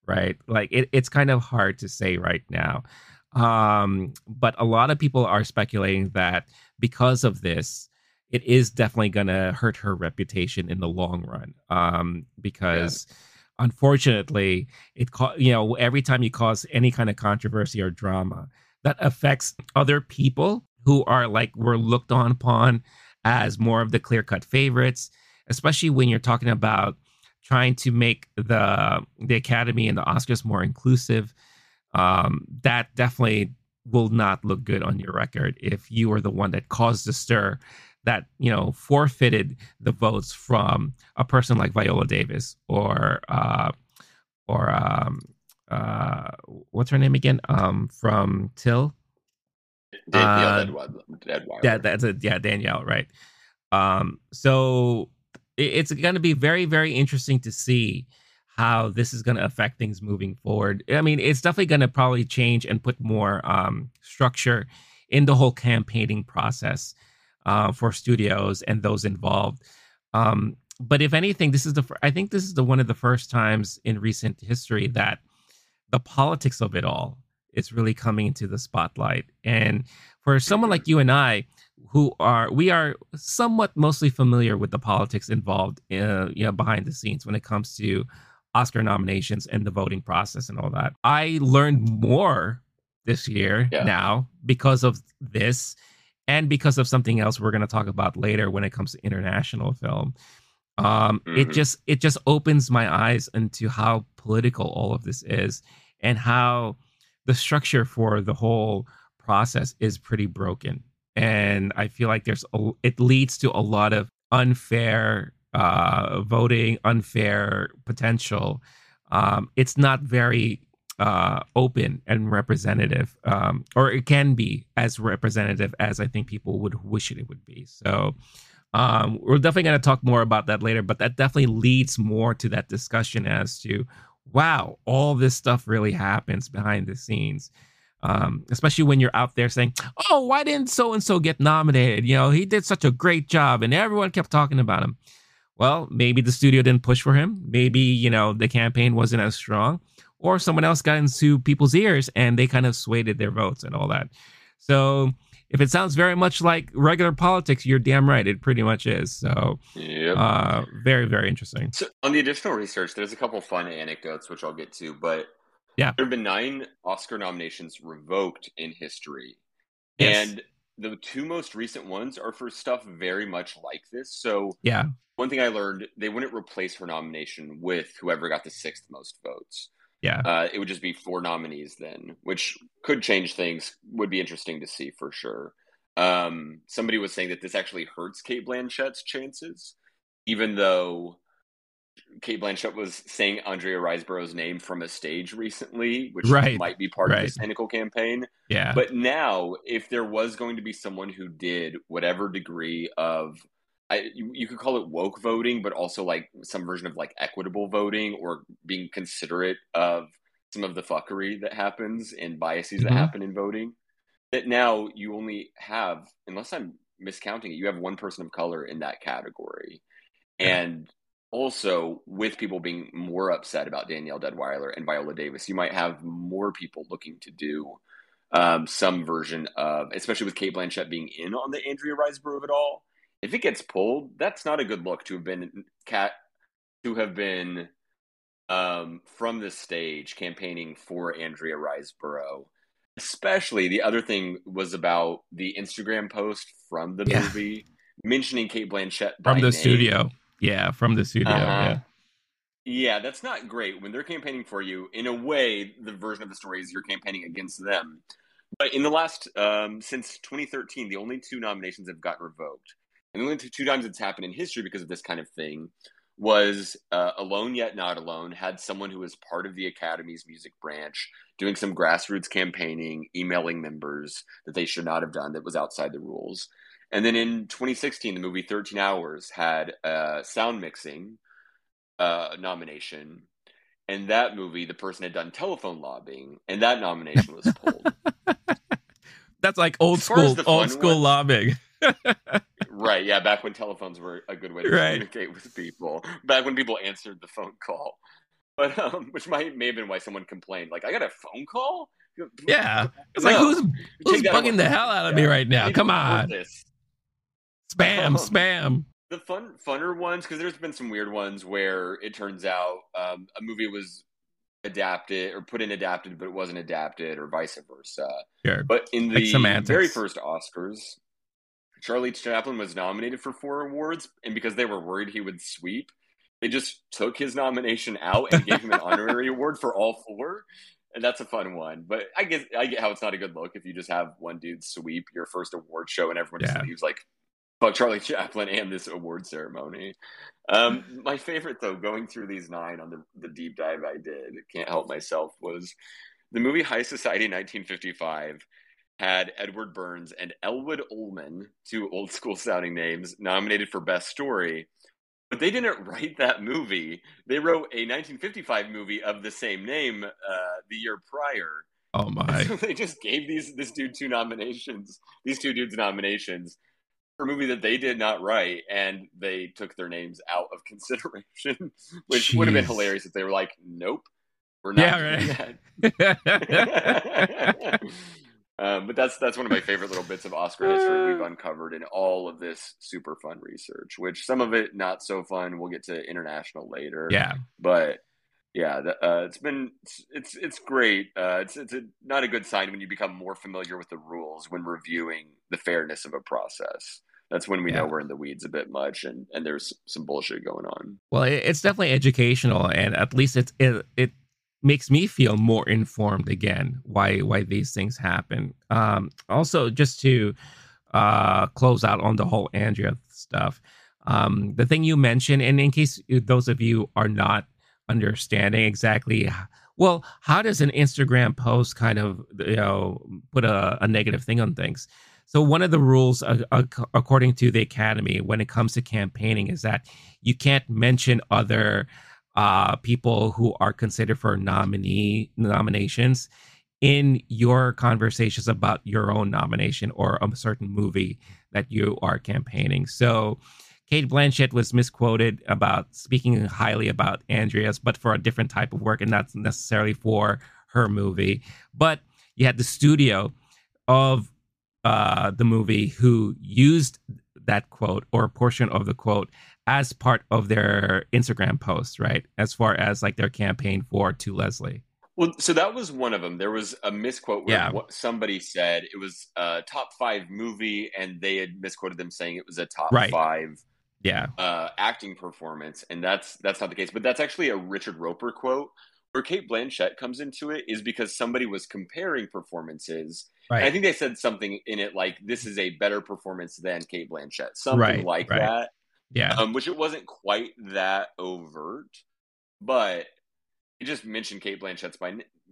right? Like, it, it's kind of hard to say right now. Um, but a lot of people are speculating that because of this, it is definitely going to hurt her reputation in the long run, um, because... Yeah. Unfortunately, it co- you know, every time you cause any kind of controversy or drama, that affects other people who are like were looked on upon as more of the clear-cut favorites, especially when you're talking about trying to make the the Academy and the Oscars more inclusive. Um, that definitely will not look good on your record if you are the one that caused the stir that, you know, forfeited the votes from a person like Viola Davis or uh, or um, uh, what's her name again? Um, from Till? Danielle Deadwyler. Yeah, that's a, yeah, Danielle, right. Um, so it's going to be very, very interesting to see how this is going to affect things moving forward. I mean, it's definitely going to probably change and put more um, structure in the whole campaigning process Uh, for studios and those involved. Um, but if anything, this is the I think this is the one of the first times in recent history that the politics of it all is really coming into the spotlight. And for someone like you and I, who are we are somewhat mostly familiar with the politics involved, uh, you know, behind the scenes when it comes to Oscar nominations and the voting process and all that. I learned more this year yeah. now because of this. And because of something else we're going to talk about later when it comes to international film, um, mm-hmm. it just it just opens my eyes into how political all of this is and how the structure for the whole process is pretty broken. And I feel like there's a, it leads to a lot of unfair uh, voting, unfair potential. Um, it's not very uh open and representative, um or it can be as representative as I think people would wish it would be. So um we're definitely going to talk more about that later, but that definitely leads more to that discussion as to, wow, all this stuff really happens behind the scenes, um especially when you're out there saying, oh, why didn't so and so get nominated, you know, he did such a great job and everyone kept talking about him. Well, maybe the studio didn't push for him, maybe, you know, the campaign wasn't as strong, or someone else got into people's ears and they kind of swayed their votes and all that. So if it sounds very much like regular politics, you're damn right. It pretty much is. So yep. uh, very, very interesting. So on the additional research, there's a couple fun anecdotes, which I'll get to. But yeah, there have been nine Oscar nominations revoked in history. Yes. And the two most recent ones are for stuff very much like this. So yeah, one thing I learned, they wouldn't replace her nomination with whoever got the sixth most votes. Yeah, uh, it would just be four nominees then, which could change things, would be interesting to see for sure. Um, somebody was saying that this actually hurts Cate Blanchett's chances, even though Cate Blanchett was saying Andrea Riseborough's name from a stage recently, which right. might be part right. of this cynical campaign. Yeah. But now, if there was going to be someone who did whatever degree of, I, you, you could call it woke voting, but also like some version of like equitable voting or being considerate of some of the fuckery that happens and biases mm-hmm. that happen in voting. That now you only have, unless I'm miscounting it, you have one person of color in that category. Yeah. And also with people being more upset about Danielle Deadwyler and Viola Davis, you might have more people looking to do um, some version of, especially with Cate Blanchett being in on the Andrea Riseborough of it all. If it gets pulled, that's not a good look to have been cat to have been um, from this stage campaigning for Andrea Riseborough. Especially the other thing was about the Instagram post from the yeah. movie mentioning Cate Blanchett by from the name. studio. Yeah, from the studio. Uh-huh. Yeah, yeah, that's not great when they're campaigning for you. In a way, the version of the story is you're campaigning against them. But in the last um, since twenty thirteen, the only two nominations have gotten revoked. And the only two times it's happened in history because of this kind of thing was uh, Alone Yet Not Alone had someone who was part of the Academy's music branch doing some grassroots campaigning, emailing members that they should not have done that was outside the rules. And then in twenty sixteen, the movie thirteen Hours had uh, sound mixing uh, nomination. And that movie, the person had done telephone lobbying, and that nomination was pulled. That's like old school, old school one, lobbying. Right. Yeah. Back when telephones were a good way to right. communicate with people. Back when people answered the phone call. But um, which might may have been why someone complained. Like, I got a phone call? Yeah. It's no. like, who's, who's bugging the hell out of yeah. me right now? Come on. Spam, um, spam. The fun, funner ones, because there's been some weird ones where it turns out um, a movie was adapted or put in adapted, but it wasn't adapted, or vice versa. Sure. But in the like very first Oscars, Charlie Chaplin was nominated for four awards, and because they were worried he would sweep, they just took his nomination out and gave him an honorary award for all four. And that's a fun one. But I guess I get how it's not a good look if you just have one dude sweep your first award show and everyone yeah. just leaves like, fuck Charlie Chaplin and this award ceremony. Um, my favorite, though, going through these nine on the, the deep dive I did, can't help myself, was the movie High Society nineteen fifty-five had Edward Burns and Elwood Ullman, two old school sounding names, nominated for Best Story. But they didn't write that movie. They wrote a nineteen fifty-five movie of the same name uh, the year prior. Oh my! So they just gave these this dude two nominations. These two dudes nominations for a movie that they did not write, and they took their names out of consideration, which Jeez. would have been hilarious if they were like, "Nope, we're not yeah, doing right. that." um, but that's that's one of my favorite little bits of Oscar history we've uncovered in all of this super fun research. Which some of it not so fun. We'll get to international later. Yeah, but yeah, the, uh, it's been it's it's great. Uh, it's it's a, not a good sign when you become more familiar with the rules when reviewing the fairness of a process. That's when we yeah. know we're in the weeds a bit much, and, and there's some bullshit going on. Well, it's definitely educational, and at least it's it. it makes me feel more informed again why why these things happen. Um, also, just to uh, close out on the whole Andrea stuff, um, the thing you mentioned, and in case those of you are not understanding exactly, well, how does an Instagram post kind of you know put a, a negative thing on things? So one of the rules, uh, uh, according to the Academy, when it comes to campaigning is that you can't mention other Uh, people who are considered for nominee nominations in your conversations about your own nomination or a certain movie that you are campaigning. So Kate Blanchett was misquoted about speaking highly about Andrea's, but for a different type of work and not necessarily for her movie. But you had the studio of uh, the movie who used that quote or a portion of the quote as part of their Instagram posts, right? As far as like their campaign for To Leslie. Well, so that was one of them. There was a misquote where yeah. somebody said it was a top five movie and they had misquoted them saying it was a top right. five yeah. uh, acting performance. And that's, that's not the case, but that's actually a Richard Roper quote. Where Kate Blanchett comes into it is because somebody was comparing performances. Right. I think they said something in it like, this is a better performance than Kate Blanchett. Something right, like right. that. Yeah, um, which it wasn't quite that overt, but it just mentioned Kate Blanchett's by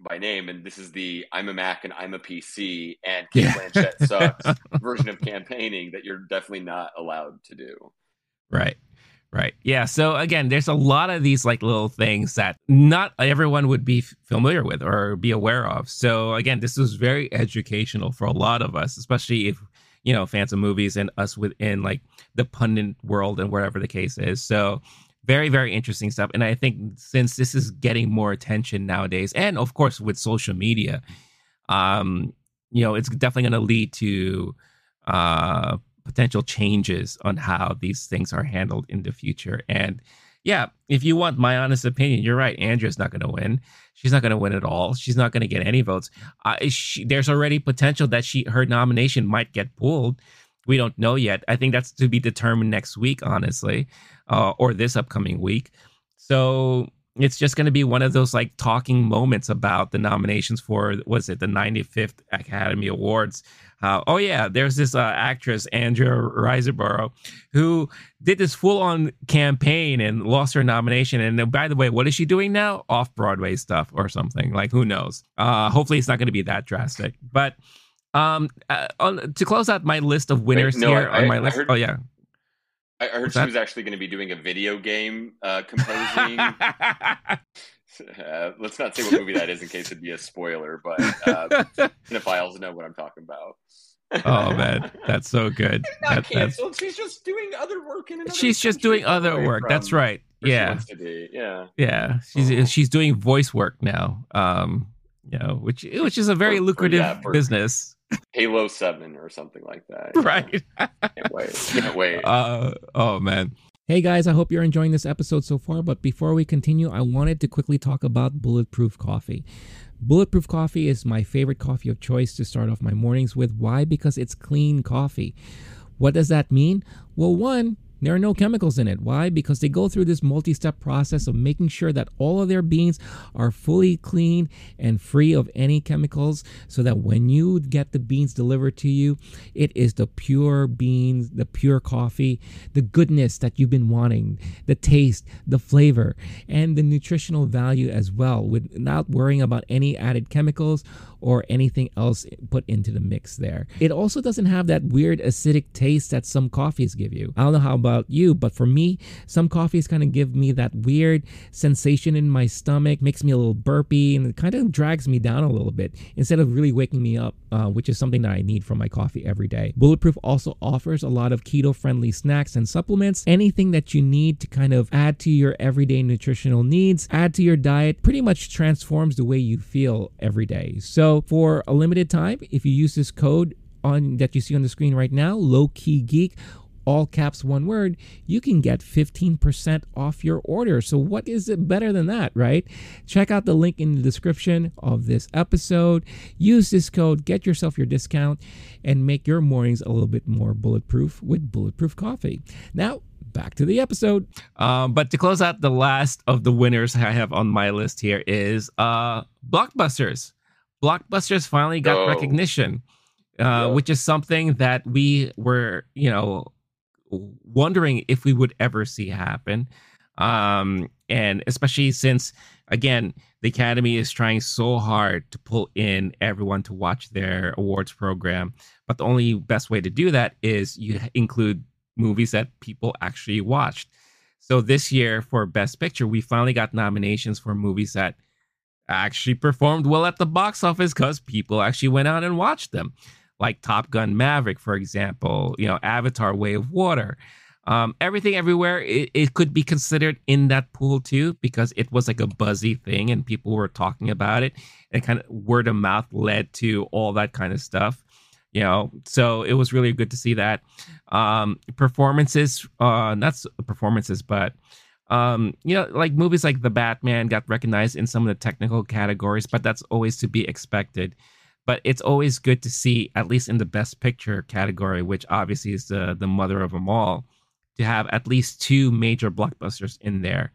by name, and this is the I'm a Mac and I'm a P C and Kate yeah. Blanchett sucks version of campaigning that you're definitely not allowed to do. Right, right. Yeah, so again, there's a lot of these like little things that not everyone would be familiar with or be aware of. So again, this was very educational for a lot of us, especially if you know, fans of movies and us within like the pundit world and wherever the case is. So very, very interesting stuff. And I think since this is getting more attention nowadays, and of course with social media, um, you know, it's definitely going to lead to uh, potential changes on how these things are handled in the future. And yeah, if you want my honest opinion, you're right. Andrea's not going to win. She's not going to win at all. She's not going to get any votes. Uh, she, there's already potential that she her nomination might get pulled. We don't know yet. I think that's to be determined next week, honestly, uh, or this upcoming week. So it's just going to be one of those like talking moments about the nominations for, was it the ninety-fifth Academy Awards? Uh, oh, yeah, there's this uh, actress, Andrea Riseborough, who did this full-on campaign and lost her nomination. And uh, by the way, what is she doing now? Off-Broadway stuff or something. Like, who knows? Uh, hopefully it's not going to be that drastic. But um, uh, on, to close out my list of winners Wait, no, here I, on my I, list... I heard, oh, yeah. I heard What's she that? was actually going to be doing a video game uh, composing. Uh, let's not say what movie that is in case it'd be a spoiler, but uh, cinephiles know what I'm talking about. Oh man, that's so good. She's not that, canceled. That's... She's just doing other work. In another she's just doing other work. From, that's right. Yeah. She wants to be. Yeah. Yeah. She's oh. she's doing voice work now. Um, you know, which which is a very for, lucrative for, yeah, for, business. Halo seven or something like that. Right. Can't wait. Can't wait. Uh, oh man. Hey guys, I hope you're enjoying this episode so far, but before we continue, I wanted to quickly talk about Bulletproof Coffee. Bulletproof Coffee is my favorite coffee of choice to start off my mornings with. Why? Because it's clean coffee. What does that mean? Well, one, there are no chemicals in it. Why? Because they go through this multi-step process of making sure that all of their beans are fully clean and free of any chemicals, so that when you get the beans delivered to you, it is the pure beans, the pure coffee, the goodness that you've been wanting, the taste, the flavor, and the nutritional value as well, without worrying about any added chemicals or anything else put into the mix there. It also doesn't have that weird acidic taste that some coffees give you. I don't know how about you, but for me, some coffees kind of give me that weird sensation in my stomach, makes me a little burpy, and it kind of drags me down a little bit instead of really waking me up, uh, which is something that I need from my coffee every day. Bulletproof also offers a lot of keto-friendly snacks and supplements, anything that you need to kind of add to your everyday nutritional needs, add to your diet, pretty much transforms the way you feel every day. So for a limited time, if you use this code on that you see on the screen right now, Low Key Geek, all caps, one word, you can get fifteen percent off your order. So what is it better than that, right? Check out the link in the description of this episode. Use this code, get yourself your discount, and make your mornings a little bit more bulletproof with Bulletproof Coffee. Now, back to the episode. Um, but to close out, the last of the winners I have on my list here is uh, Blockbusters. Blockbusters finally got oh. recognition, uh, yeah. which is something that we were, you know, wondering if we would ever see happen. Um, and especially since, again, the Academy is trying so hard to pull in everyone to watch their awards program. But the only best way to do that is you include movies that people actually watched. So this year for Best Picture, we finally got nominations for movies that actually performed well at the box office because people actually went out and watched them, like Top Gun Maverick, for example, you know, Avatar Way of Water, um, Everything Everywhere. It, it could be considered in that pool too, because it was like a buzzy thing and people were talking about it, and kind of word of mouth led to all that kind of stuff, you know, so it was really good to see that. Um, performances, uh, not performances, but Um, you know, like movies like The Batman got recognized in some of the technical categories, but that's always to be expected. But it's always good to see, at least in the Best Picture category, which obviously is the, the mother of them all, to have at least two major blockbusters in there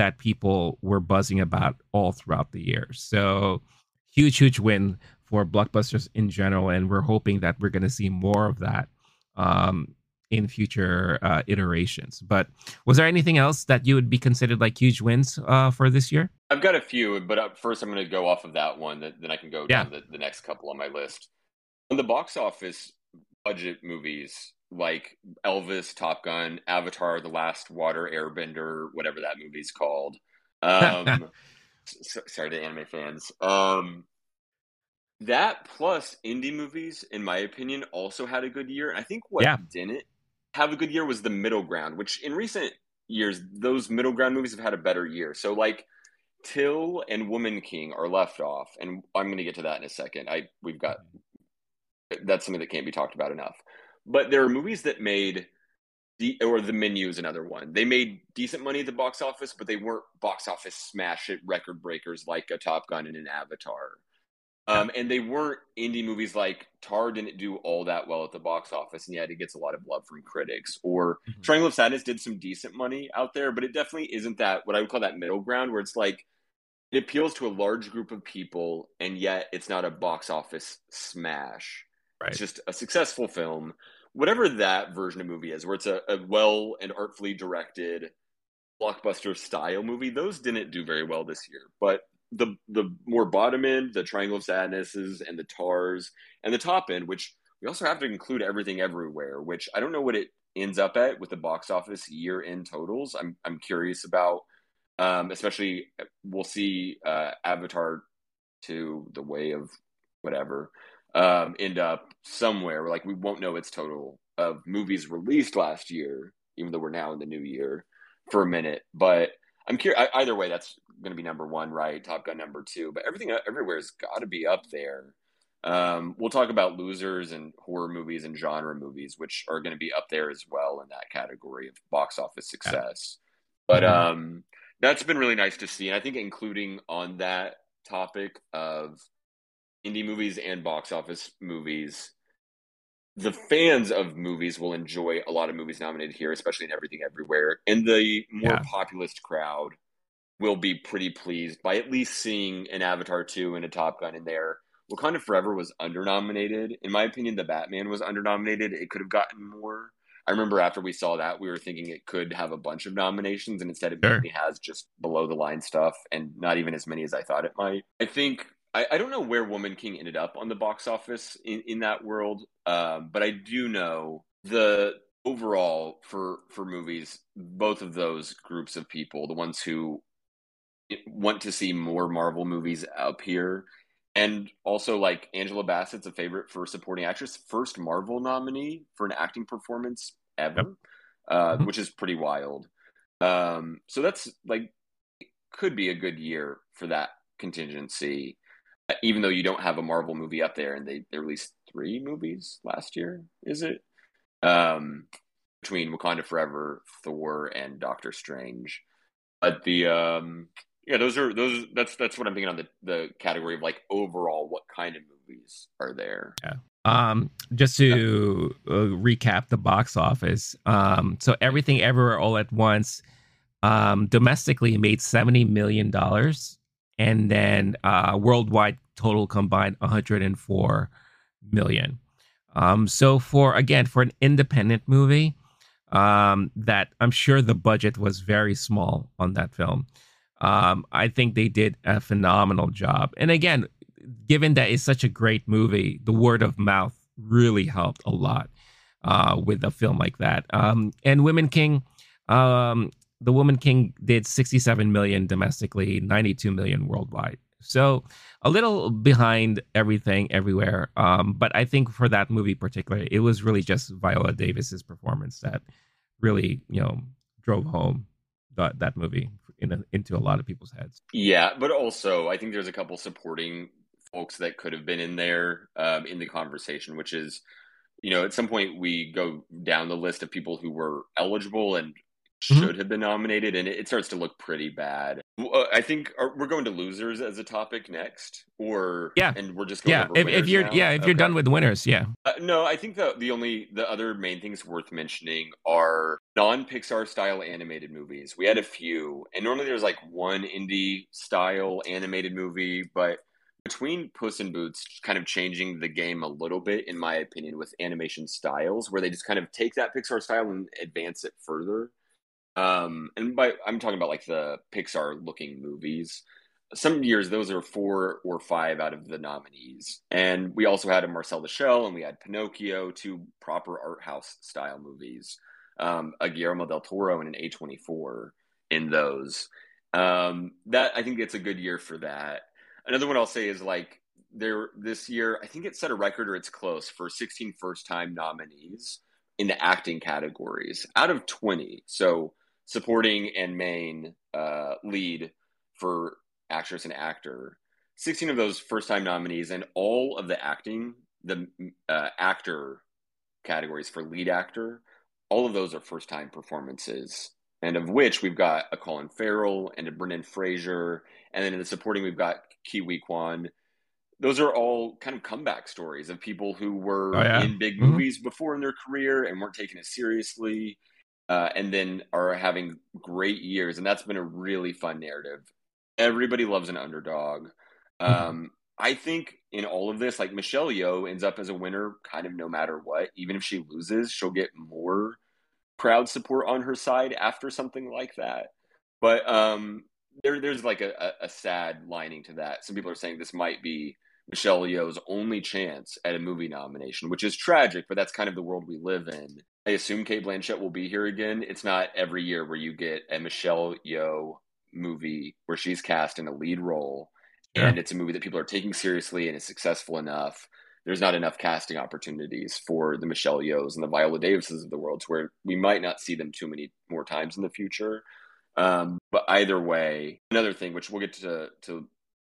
that people were buzzing about all throughout the year. So huge, huge win for blockbusters in general. And we're hoping that we're going to see more of that Um in future uh, iterations. But was there anything else that you would be considered like huge wins uh, for this year? I've got a few, but first I'm going to go off of that one. That, then I can go yeah. down the, the next couple on my list. On the box office, budget movies like Elvis, Top Gun, Avatar, The Last Water Airbender, whatever that movie's called. Um, so, sorry to anime fans. Um, that plus indie movies, in my opinion, also had a good year. And I think what yeah. didn't have a good year was the middle ground, which in recent years, those middle ground movies have had a better year. So like Till and Woman King are left off, and I'm going to get to that in a second. I we've got that's something that can't be talked about enough. But there are movies that made the or The Menu is another one. They made decent money at the box office, but they weren't box office smash it record breakers like a Top Gun and an Avatar. Um, and they weren't indie movies like Tar didn't do all that well at the box office, and yet it gets a lot of love from critics. Or mm-hmm. Triangle of Sadness did some decent money out there, but it definitely isn't that, what I would call that middle ground, where it's like, it appeals to a large group of people, and yet it's not a box office smash. Right. It's just a successful film. Whatever that version of movie is, where it's a, a well and artfully directed blockbuster style movie, those didn't do very well this year. But the the more bottom end, the Triangle of Sadnesses and the Tars, and the top end, which we also have to include Everything Everywhere, which I don't know what it ends up at with the box office year-end totals. I'm I'm curious about, um, especially we'll see uh, Avatar two, The Way of whatever, um, end up somewhere. Like, we won't know its total of movies released last year, even though we're now in the new year for a minute. But I'm curious. Either way, that's going to be number one, right? Top Gun number two. But Everything Everywhere's got to be up there. Um, we'll talk about losers and horror movies and genre movies, which are going to be up there as well in that category of box office success. Yeah. But um, that's been really nice to see. And I think including on that topic of indie movies and box office movies, the fans of movies will enjoy a lot of movies nominated here, especially in Everything Everywhere. And the more yeah. populist crowd will be pretty pleased by at least seeing an Avatar two and a Top Gun in there. Wakanda Forever was under-nominated. In my opinion, The Batman was under-nominated. It could have gotten more. I remember after we saw that, we were thinking it could have a bunch of nominations, and instead it sure. mainly has just below-the-line stuff, and not even as many as I thought it might. I think... I, I don't know where Woman King ended up on the box office in, in that world, um, but I do know the overall for, for movies, both of those groups of people, the ones who want to see more Marvel movies up here, and also, like, Angela Bassett's a favorite for supporting actress, first Marvel nominee for an acting performance ever, yep. uh, which is pretty wild. Um, so that's, like, it could be a good year for that contingency, even though you don't have a Marvel movie up there, and they, they released three movies last year, is it? Um, between Wakanda Forever, Thor, and Doctor Strange. But the... Um, Yeah, those are those. That's that's what I'm thinking on the, the category of, like, overall, what kind of movies are there? Yeah. Um. Just to uh, recap the box office. Um. So Everything Everywhere All at Once, um, domestically made seventy million dollars, and then uh, worldwide total combined one hundred and four million. Um. So for again for an independent movie, um, that I'm sure the budget was very small on that film. Um, I think they did a phenomenal job. And again, given that it's such a great movie, the word of mouth really helped a lot uh, with a film like that. Um, and Woman King, um, the Woman King did sixty-seven million domestically, ninety-two million worldwide. So a little behind Everything Everywhere. Um, but I think for that movie particularly, it was really just Viola Davis's performance that really, you know, drove home that, that movie. In a, into a lot of people's heads. Yeah, but also I think there's a couple supporting folks that could have been in there um, in the conversation, which is, you know, at some point we go down the list of people who were eligible and should mm-hmm. have been nominated, and it, it starts to look pretty bad. Uh, I think are, we're going to losers as a topic next, or yeah, and we're just going yeah. Over if, if you're now. yeah if okay. you're done with winners, yeah. Uh, no, I think the the only the other main things worth mentioning are non-Pixar style animated movies. We had a few, and normally there's like one indie style animated movie, but between Puss in Boots kind of changing the game a little bit, in my opinion, with animation styles, where they just kind of take that Pixar style and advance it further. Um, and by, I'm talking about like the Pixar looking movies. Some years, those are four or five out of the nominees. And we also had a Marcel the Shell, and we had Pinocchio, two proper art house style movies, um, a Guillermo del Toro and an A twenty-four in those. Um, that I think it's a good year for that. Another one I'll say is like there this year, I think it set a record or it's close for sixteen first time nominees in the acting categories out of twenty. So supporting and main uh, lead for actress and actor. sixteen of those first-time nominees, and all of the acting, the uh, actor categories for lead actor, all of those are first-time performances, and of which we've got a Colin Farrell and a Brendan Fraser, and then in the supporting we've got Kiwi Kwan. Those are all kind of comeback stories of people who were oh, yeah. in big mm-hmm. movies before in their career and weren't taken as seriously. Uh, and then are having great years. And that's been a really fun narrative. Everybody loves an underdog. Um, mm-hmm. I think in all of this, like Michelle Yeoh ends up as a winner kind of no matter what. Even if she loses, she'll get more crowd support on her side after something like that. But um, there, there's like a, a, a sad lining to that. Some people are saying this might be Michelle Yeoh's only chance at a movie nomination, which is tragic, but that's kind of the world we live in. I assume Cate Blanchett will be here again. It's not every year where you get a Michelle Yeoh movie where she's cast in a lead role, yeah. and it's a movie that people are taking seriously and is successful enough. There's not enough casting opportunities for the Michelle Yeohs and the Viola Davises of the world, where we might not see them too many more times in the future. Um, but either way, another thing, which we'll get to, to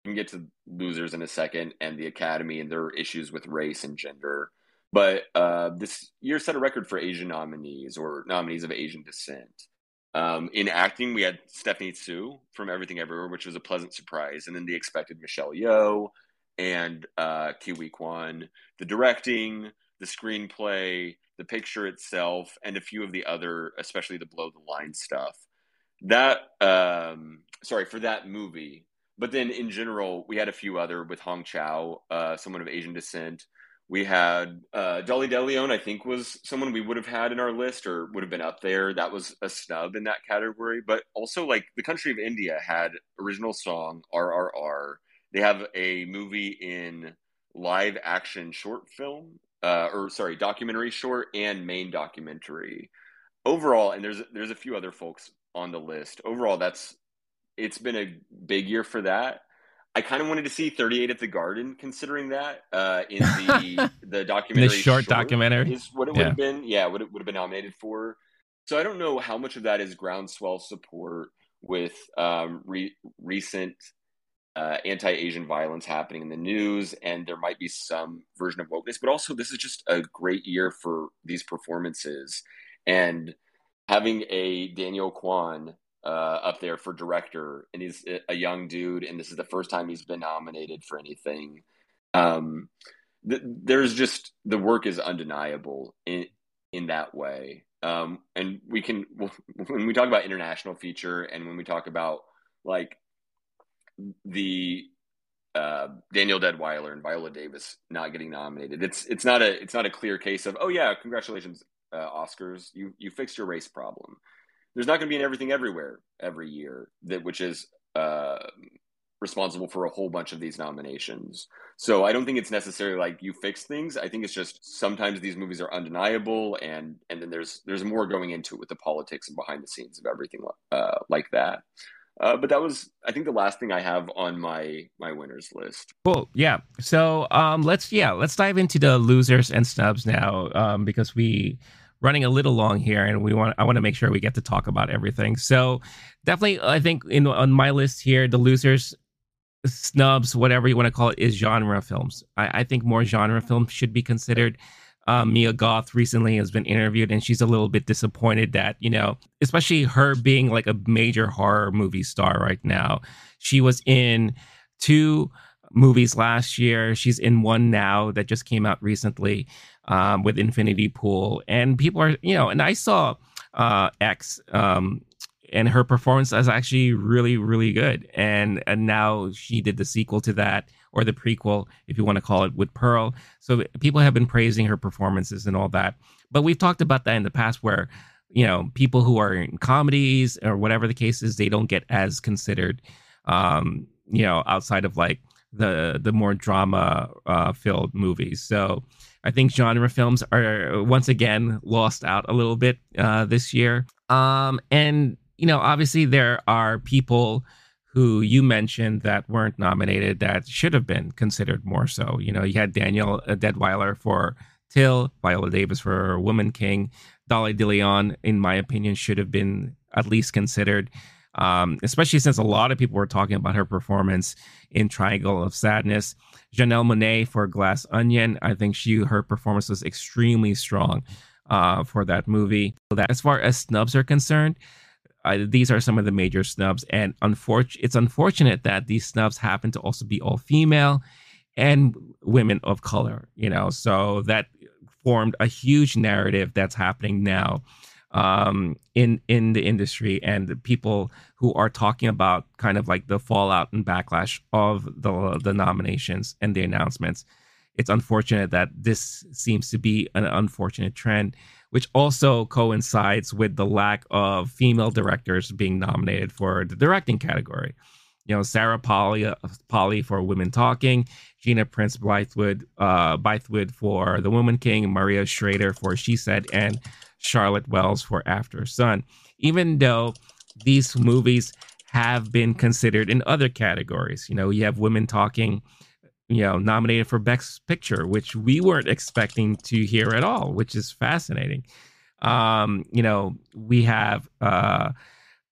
we can get to losers in a second, and the Academy and their issues with race and gender. But uh, this year set a record for Asian nominees or nominees of Asian descent. Um, in acting, we had Stephanie Tsu from Everything Everywhere, which was a pleasant surprise. And then the expected Michelle Yeoh and uh, Kiwi Kwan. The directing, the screenplay, the picture itself, and a few of the other, especially the below-the-line stuff. That, um, sorry, for that movie. But then in general, we had a few other with Hong Chau, uh, someone of Asian descent. We had uh, Dolly De Leon, I think, was someone we would have had in our list or would have been up there. That was a snub in that category. But also, like, the country of India had original song, R R R. They have a movie in live action short film, uh, or sorry, documentary short and main documentary. Overall, and there's there's a few other folks on the list. Overall, that's it's been a big year for that. I kind of wanted to see thirty-eight at the Garden, considering that uh, in the the documentary, the short, short documentary is what it would yeah. have been. Yeah, what it would have been nominated for. So I don't know how much of that is groundswell support with um, re- recent uh, anti-Asian violence happening in the news, and there might be some version of wokeness. But also, this is just a great year for these performances, and having a Danielle Kwan Uh, up there for director, and he's a young dude, and this is the first time he's been nominated for anything. Um, th- there's just the work is undeniable in in that way. Um, and we can when we talk about international feature, and when we talk about like the uh, Danielle Deadwyler and Viola Davis not getting nominated, it's it's not a it's not a clear case of oh yeah, congratulations uh, Oscars, you you fixed your race problem. There's not going to be an Everything Everywhere every year, that which is uh, responsible for a whole bunch of these nominations. So I don't think it's necessarily like you fix things. I think it's just sometimes these movies are undeniable, and and then there's there's more going into it with the politics and behind the scenes of everything uh, like that. Uh, but that was, I think, the last thing I have on my my winners list. Cool. Yeah. So um, let's yeah let's dive into the losers and snubs now, um, because we. running a little long here, and we want I want to make sure we get to talk about everything. So definitely, I think in on my list here, the losers, snubs, whatever you want to call it, is genre films. I, I think more genre films should be considered. Um, Mia Goth recently has been interviewed, and she's a little bit disappointed that, you know, especially her being like a major horror movie star right now. She was in two movies last year. She's in one now that just came out recently. Um, with Infinity Pool, and people are, you know, and I saw uh, X, um, and her performance is actually really, really good. And and now she did the sequel to that, or the prequel, if you want to call it, with Pearl. So people have been praising her performances and all that. But we've talked about that in the past, where, you know, people who are in comedies or whatever the case is, they don't get as considered, um, you know, outside of like the the more drama uh, filled movies. So I think genre films are once again lost out a little bit uh, this year. Um, and, you know, obviously there are people who you mentioned that weren't nominated that should have been considered more so. You know, you had Danielle Deadwyler for Till, Viola Davis for Woman King. Dolly De Leon, in my opinion, should have been at least considered, um, especially since a lot of people were talking about her performance in Triangle of Sadness. Janelle Monáe for Glass Onion. I think she her performance was extremely strong uh, for that movie. So that, as far as snubs are concerned, uh, these are some of the major snubs. And unfor- it's unfortunate that these snubs happen to also be all female and women of color, you know, so that formed a huge narrative that's happening now um, in, in the industry, and the people who are talking about kind of like the fallout and backlash of the the nominations and the announcements. It's unfortunate that this seems to be an unfortunate trend, which also coincides with the lack of female directors being nominated for the directing category. You know, Sarah Polley, Polley for Women Talking, Gina Prince Bythewood, uh, Bythewood for The Woman King, Maria Schrader for She Said, and Charlotte Wells for After Sun. Even though these movies have been considered in other categories, you know, you have Women Talking, you know, nominated for Best Picture, which we weren't expecting to hear at all, which is fascinating. Um, you know, we have uh,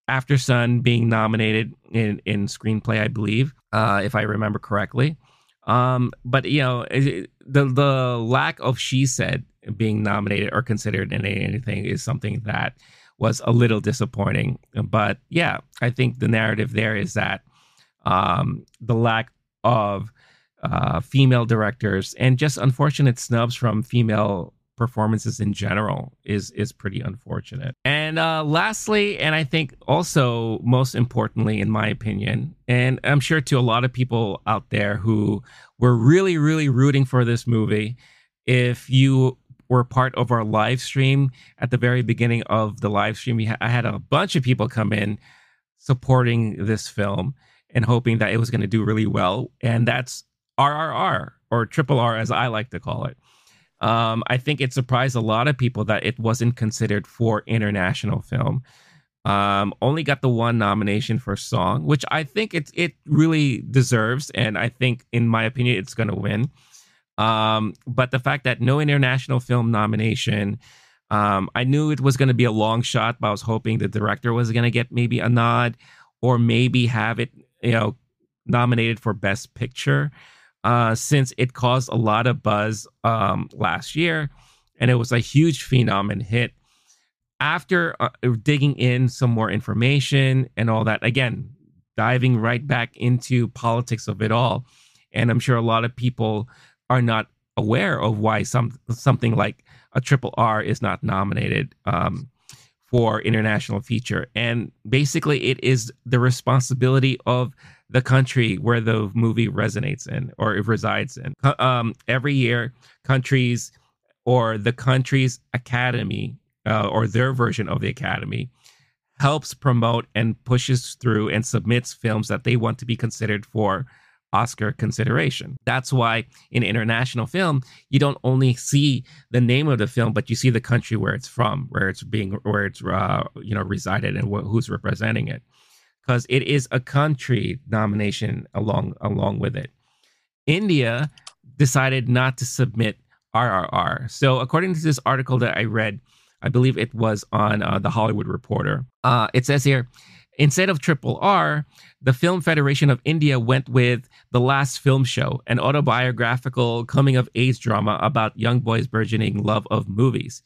After Sun being nominated in, in screenplay, I believe, uh, if I remember correctly. Um, but, you know, the the lack of She Said being nominated or considered in anything is something that was a little disappointing. But yeah, I think the narrative there is that um, the lack of uh, female directors and just unfortunate snubs from female performances in general is is pretty unfortunate. And uh, lastly, and I think also most importantly, in my opinion, and I'm sure to a lot of people out there who were really, really rooting for this movie, if you were part of our live stream at the very beginning of the live stream, we ha- I had a bunch of people come in supporting this film and hoping that it was going to do really well. And that's R R R, or Triple R as I like to call it. Um, I think it surprised a lot of people that it wasn't considered for international film. Um, only got the one nomination for song, which I think it it really deserves, and I think, in my opinion, it's going to win. Um, but the fact that no international film nomination, um, I knew it was going to be a long shot, but I was hoping the director was going to get maybe a nod, or maybe have it, you know, nominated for Best Picture. Uh, since it caused a lot of buzz um, last year, and it was a huge phenomenon hit. After uh, digging in some more information and all that, again, diving right back into politics of it all, and I'm sure a lot of people are not aware of why some something like a Triple R is not nominated um, for international feature. And basically, it is the responsibility of the country where the movie resonates in, or it resides in. Um, every year, countries or the country's academy uh, or their version of the academy helps promote and pushes through and submits films that they want to be considered for Oscar consideration. That's why in international film, you don't only see the name of the film, but you see the country where it's from, where it's being, where it's uh, you know, resided, and wh- who's representing it. Because it is a country nomination along along with it. India decided not to submit R R R. So according to this article that I read, I believe it was on uh, The Hollywood Reporter. Uh, it says here, instead of Triple R, the Film Federation of India went with The Last Film Show, an autobiographical coming-of-age drama about young boys' burgeoning love of movies.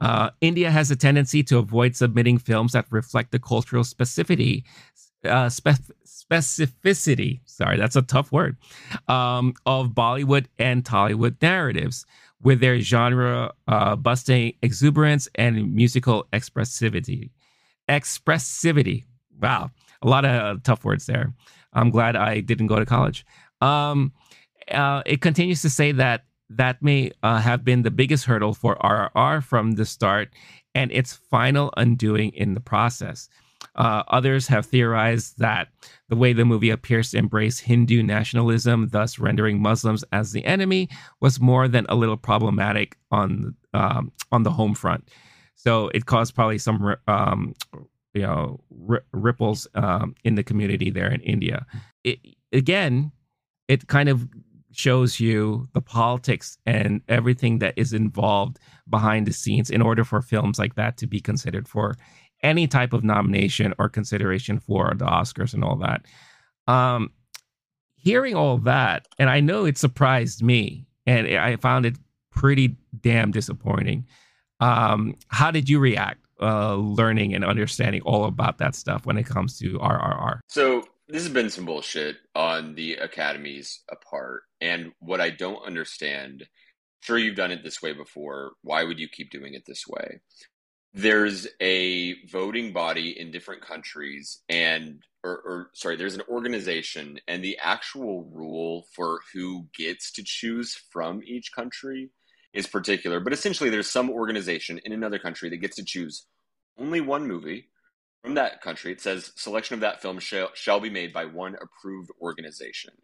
Uh, India has a tendency to avoid submitting films that reflect the cultural specificity, uh, spef- specificity, sorry, that's a tough word, um, of Bollywood and Tollywood narratives with their genre uh, busting exuberance and musical expressivity. Expressivity. Wow. A lot of uh, tough words there. I'm glad I didn't go to college. Um, uh, it continues to say that That may uh, have been the biggest hurdle for R R R from the start, and its final undoing in the process. Uh, others have theorized that the way the movie appears to embrace Hindu nationalism, thus rendering Muslims as the enemy, was more than a little problematic on um, on the home front. So it caused probably some um, you know r- ripples um, in the community there in India. It, again, it kind of shows you the politics and everything that is involved behind the scenes in order for films like that to be considered for any type of nomination or consideration for the Oscars and all that. Um, hearing all that, and I know it surprised me, and I found it pretty damn disappointing. Um, how did you react uh, learning and understanding all about that stuff when it comes to R R R? So this has been some bullshit on the Academy's part. And what I don't understand, sure, you've done it this way before. Why would you keep doing it this way? There's a voting body in different countries and, or, or sorry, there's an organization, and the actual rule for who gets to choose from each country is particular. But essentially there's some organization in another country that gets to choose only one movie from that country. It says selection of that film shall, shall be made by one approved organization.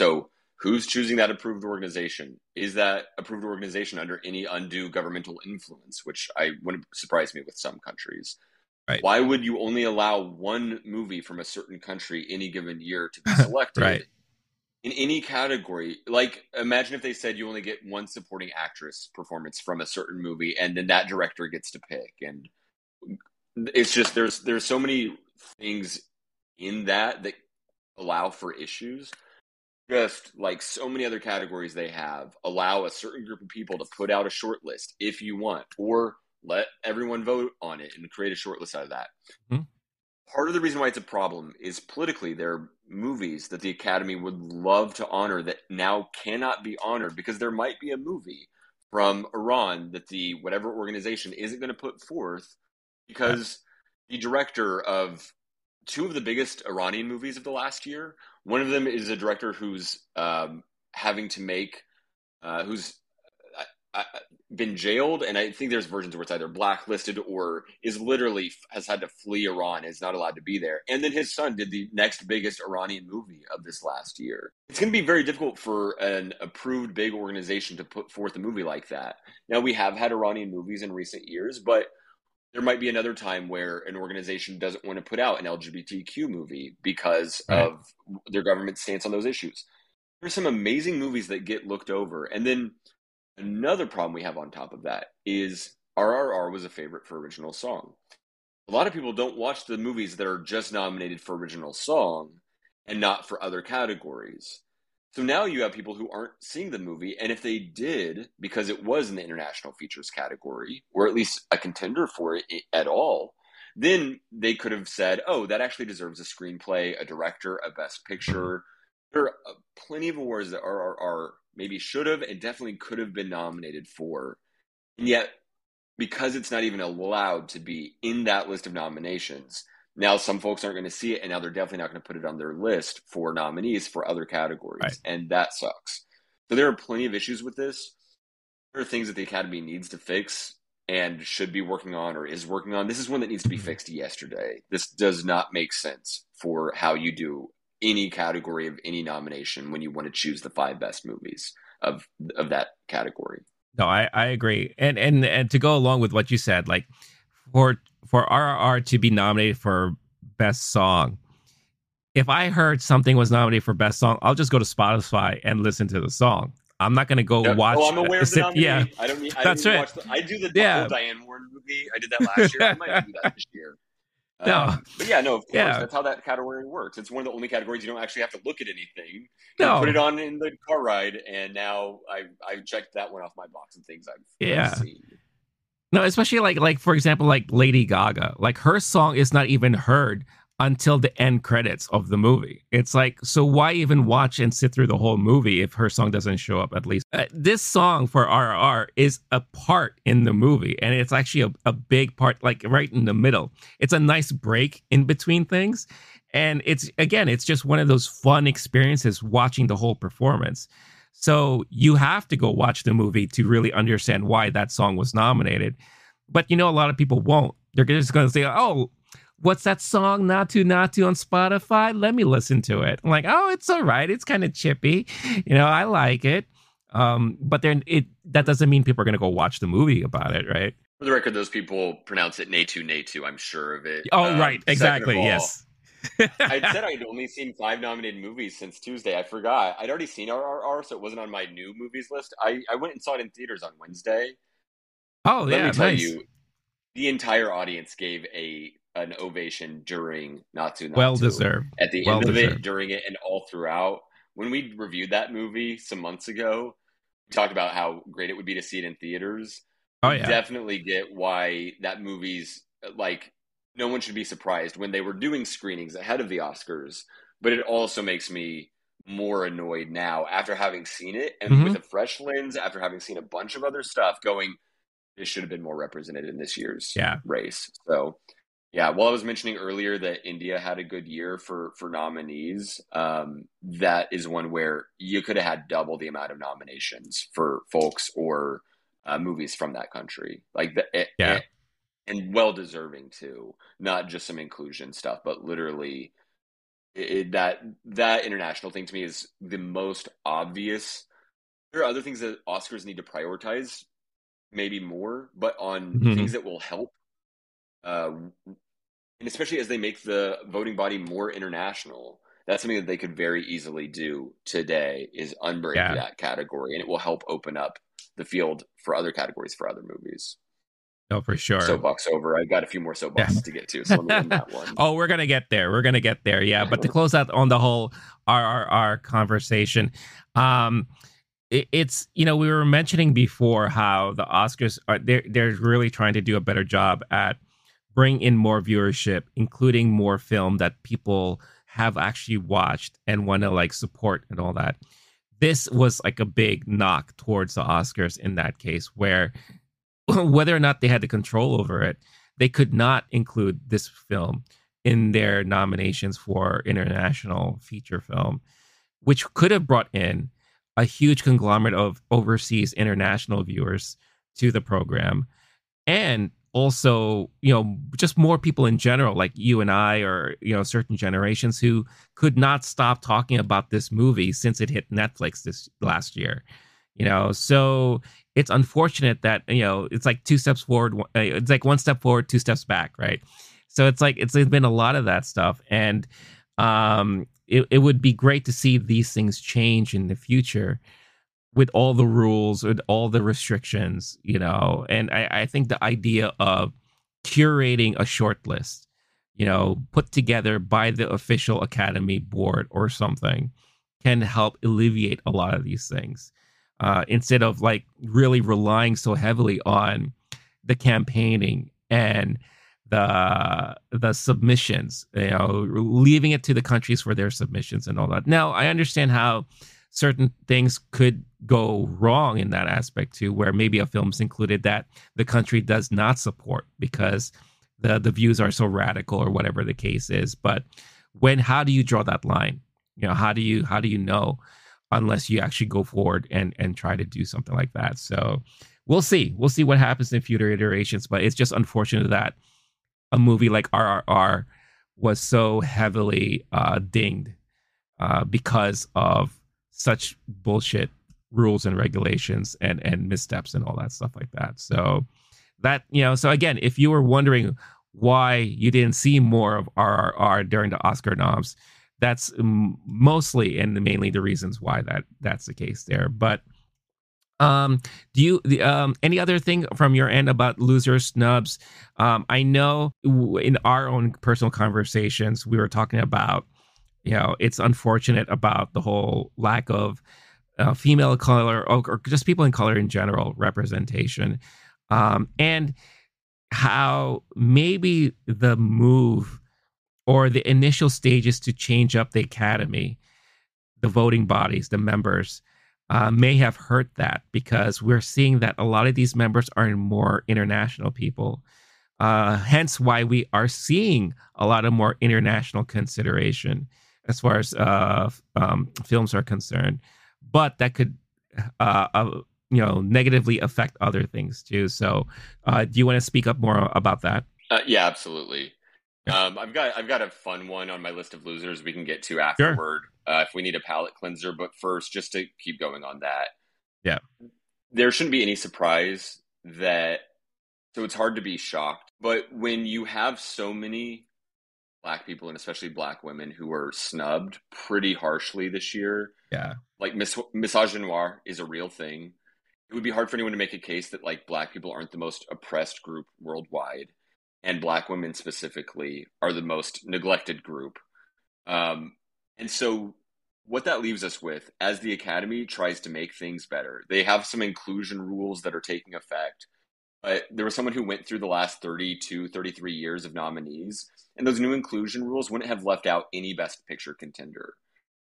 So Who's choosing that approved organization? Is that approved organization under any undue governmental influence, which I wouldn't surprise me with some countries. Right. Why would you only allow one movie from a certain country any given year to be selected right. in any category? Like, imagine if they said you only get one supporting actress performance from a certain movie, and then that director gets to pick. And it's just, there's, there's so many things in that that allow for issues. Just like so many other categories they have, allow a certain group of people to put out a short list if you want, or let everyone vote on it and create a short list out of that. Mm-hmm. Part of the reason why it's a problem is politically there are movies that the Academy would love to honor that now cannot be honored because there might be a movie from Iran that the whatever organization isn't going to put forth because yeah. the director of two of the biggest Iranian movies of the last year, one of them is a director who's um, having to make, uh, who's I, been jailed, and I think there's versions where it's either blacklisted or is literally has had to flee Iran, is not allowed to be there. And then his son did the next biggest Iranian movie of this last year. It's going to be very difficult for an approved big organization to put forth a movie like that. Now, we have had Iranian movies in recent years, but there might be another time where an organization doesn't want to put out an L G B T Q movie because right. of their government stance on those issues. There's some amazing movies that get looked over. And then another problem we have on top of that is R R R was a favorite for original song. A lot of people don't watch the movies that are just nominated for original song and not for other categories. So now you have people who aren't seeing the movie, and if they did, because it was in the international features category, or at least a contender for it at all, then they could have said, oh, that actually deserves a screenplay, a director, a best picture. There are plenty of awards that R R R maybe should have and definitely could have been nominated for. And yet, because it's not even allowed to be in that list of nominations, now some folks aren't going to see it, and now they're definitely not going to put it on their list for nominees for other categories. Right. And that sucks. So there are plenty of issues with this. There are things that the Academy needs to fix and should be working on or is working on. This is one that needs to be fixed yesterday. This does not make sense for how you do any category of any nomination when you want to choose the five best movies of of that category. No, I, I agree. And, and and to go along with what you said, like for for R R R to be nominated for best song, if I heard something was nominated for best song, I'll just go to Spotify and listen to the song. I'm not going to go yeah. watch. Oh, I'm aware uh, of the nominee. Yeah. I don't need, I That's right. Watch the, I do the yeah. whole Diane Warren movie. I did that last year. I might do that this year. No, um, but yeah, no, of course, yeah. that's how that category works. It's one of the only categories you don't actually have to look at anything. No, you put it on in the car ride, and now I I checked that one off my box and things I've yeah. seen. No, especially like like for example, like Lady Gaga, like her song is not even heard until the end credits of the movie. It's like, so why even watch and sit through the whole movie if her song doesn't show up at least? Uh, this song for R R R is a part in the movie, and it's actually a, a big part, like right in the middle. It's a nice break in between things, and it's again, it's just one of those fun experiences watching the whole performance. So you have to go watch the movie to really understand why that song was nominated. But you know, a lot of people won't. They're just going to say, oh, what's that song, Natu Natu, on Spotify? Let me listen to it. I'm like, oh, it's all right. It's kind of chippy. You know, I like it. Um, but then it that doesn't mean people are going to go watch the movie about it, right? For the record, those people pronounce it Natu Natu, I'm sure of it. Oh, um, right. Exactly. All, yes. I said I'd only seen five nominated movies since Tuesday. I forgot. I'd already seen R R R, so it wasn't on my new movies list. I, I went and saw it in theaters on Wednesday. Oh, Let yeah. Let me tell nice. you, the entire audience gave a... an ovation during Natu Natu. Well deserved. At the well end of deserved. it, during it, and all throughout. When we reviewed that movie some months ago, we talked about how great it would be to see it in theaters. Oh, yeah. We definitely get why that movie's, like, no one should be surprised when they were doing screenings ahead of the Oscars. But it also makes me more annoyed now after having seen it and mm-hmm. with a fresh lens, after having seen a bunch of other stuff, going, this should have been more represented in this year's yeah. race. So... yeah, well, I was mentioning earlier that India had a good year for for nominees. Um, that is one where you could have had double the amount of nominations for folks or uh, movies from that country, like the, yeah, and, and well deserving too. Not just some inclusion stuff, but literally It, that that international thing to me is the most obvious. There are other things that Oscars need to prioritize, maybe more, but on mm-hmm. things that will help, uh, and especially as they make the voting body more international, that's something that they could very easily do today, is unbreak yeah. that category, and it will help open up the field for other categories for other movies. Oh, for sure. Soapbox over. I've got a few more soapboxes yeah. to get to, so let me end that one. Oh, we're going to get there. We're going to get there, yeah. But to close out on the whole R R R conversation, um, it, it's, you know, we were mentioning before how the Oscars, are they're, they're really trying to do a better job at bringing in more viewership, including more film that people have actually watched and want to, like, support and all that. This was, like, a big knock towards the Oscars in that case, where... whether or not they had the control over it, they could not include this film in their nominations for international feature film, which could have brought in a huge conglomerate of overseas international viewers to the program. And also, you know, just more people in general, like you and I, or, you know, certain generations who could not stop talking about this movie since it hit Netflix this last year. You know, so it's unfortunate that, you know, it's like two steps forward. It's like one step forward, two steps back. Right. So it's like it's been a lot of that stuff. And um, it, it would be great to see these things change in the future with all the rules, with all the restrictions, you know. And I, I think the idea of curating a short list, you know, put together by the official Academy board or something, can help alleviate a lot of these things. Uh, instead of like really relying so heavily on the campaigning and the the submissions, you know, leaving it to the countries for their submissions and all that. Now, I understand how certain things could go wrong in that aspect too, where maybe a film's included that the country does not support because the the views are so radical or whatever the case is. But when, how do you draw that line? You know, how do you how do you know? Unless you actually go forward and, and try to do something like that. So we'll see. We'll see what happens in future iterations. But it's just unfortunate that a movie like R R R was so heavily uh, dinged uh, because of such bullshit rules and regulations and, and missteps and all that stuff like that. So that, you know, so again, if you were wondering why you didn't see more of R R R during the Oscar noms, that's mostly and mainly the reasons why that that's the case there. But um, do you the, um, any other thing from your end about loser snubs? Um, I know in our own personal conversations, we were talking about, you know, it's unfortunate about the whole lack of uh, female of color or, or just people in color in general representation, um, and how maybe the move or the initial stages to change up the Academy, the voting bodies, the members, uh, may have hurt that, because we're seeing that a lot of these members are more international people. Uh, hence why we are seeing a lot of more international consideration as far as uh, um, films are concerned. But that could, uh, uh, you know, negatively affect other things too. So uh, do you want to speak up more about that? Uh, yeah, absolutely. Um, I've got I've got a fun one on my list of losers we can get to afterward, sure. uh, if we need a palate cleanser. But first, just to keep going on that, yeah, there shouldn't be any surprise that. So it's hard to be shocked, but when you have so many Black people and especially Black women who are snubbed pretty harshly this year, yeah, like mis- misogynoir is a real thing. It would be hard for anyone to make a case that like Black people aren't the most oppressed group worldwide. And Black women specifically are the most neglected group. Um, and so what that leaves us with, as the Academy tries to make things better, they have some inclusion rules that are taking effect. But there was someone who went through the last thirty-two, thirty-three years of nominees, and those new inclusion rules wouldn't have left out any Best Picture contender.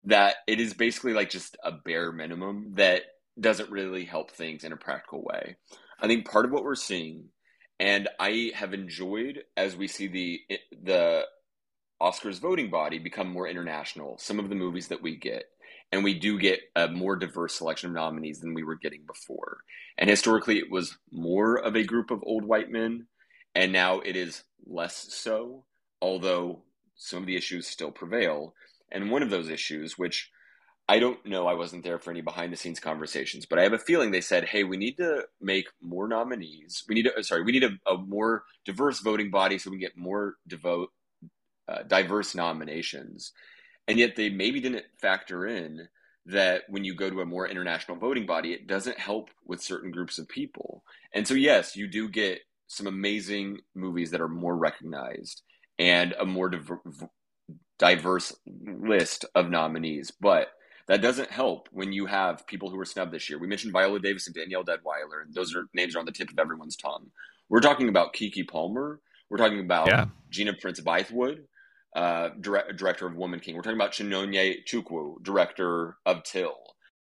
That it is basically like just a bare minimum that doesn't really help things in a practical way. I think part of what we're seeing, and I have enjoyed, as we see the the Oscars voting body become more international, some of the movies that we get. And we do get a more diverse selection of nominees than we were getting before. And historically, it was more of a group of old white men. And now it is less so, although some of the issues still prevail. And one of those issues, which I don't know, I wasn't there for any behind the scenes conversations, but I have a feeling they said, hey, we need to make more nominees. We need to, sorry, we need a, a more diverse voting body so we can get more devote, uh, diverse nominations. And yet they maybe didn't factor in that when you go to a more international voting body, it doesn't help with certain groups of people. And so, yes, you do get some amazing movies that are more recognized and a more diver- diverse list of nominees. But that doesn't help when you have people who were snubbed this year. We mentioned Viola Davis and Danielle Deadwyler, and those are names are on the tip of everyone's tongue. We're talking about Keke Palmer. We're talking about yeah. Gina Prince-Bythewood, uh, dire- director of Woman King. We're talking about Chinonye Chukwu, director of Till.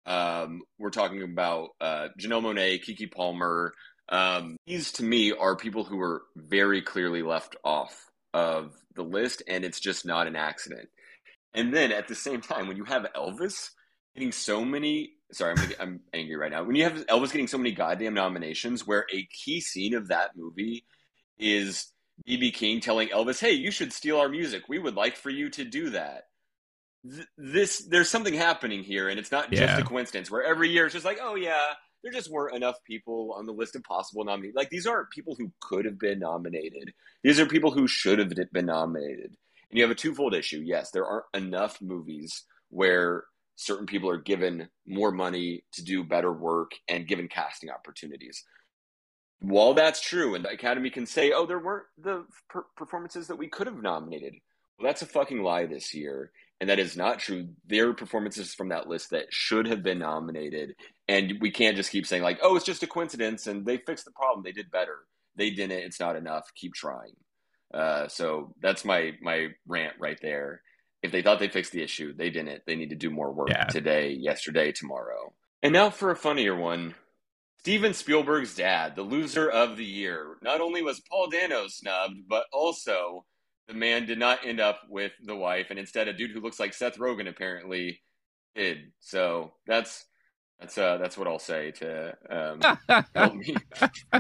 Um, we're talking about uh, Janelle Monáe, Keke Palmer. Um, these, to me, are people who are very clearly left off of the list, and it's just not an accident. And then at the same time, when you have Elvis getting so many, sorry, I'm, gonna get, I'm angry right now. When you have Elvis getting so many goddamn nominations, where a key scene of that movie is B B King telling Elvis, hey, you should steal our music. We would like for you to do that. Th- this, there's something happening here, and it's not yeah. just a coincidence where every year it's just like, oh yeah, there just weren't enough people on the list of possible nominees. Like, these aren't people who could have been nominated. These are people who should have been nominated. And you have a twofold issue. Yes, there aren't enough movies where certain people are given more money to do better work and given casting opportunities. While that's true, and the Academy can say, oh, there weren't the per- performances that we could have nominated. Well, that's a fucking lie this year. And that is not true. There are performances from that list that should have been nominated. And we can't just keep saying like, oh, it's just a coincidence and they fixed the problem. They did better. They didn't. It's not enough. Keep trying. Uh, so that's my, my rant right there. If they thought they fixed the issue, they didn't. They need to do more work yeah. today, yesterday, tomorrow. And now for a funnier one. Steven Spielberg's dad, the loser of the year. Not only was Paul Dano snubbed, but also the man did not end up with the wife. And instead, a dude who looks like Seth Rogen apparently did. So that's that's uh, that's what I'll say to um, help me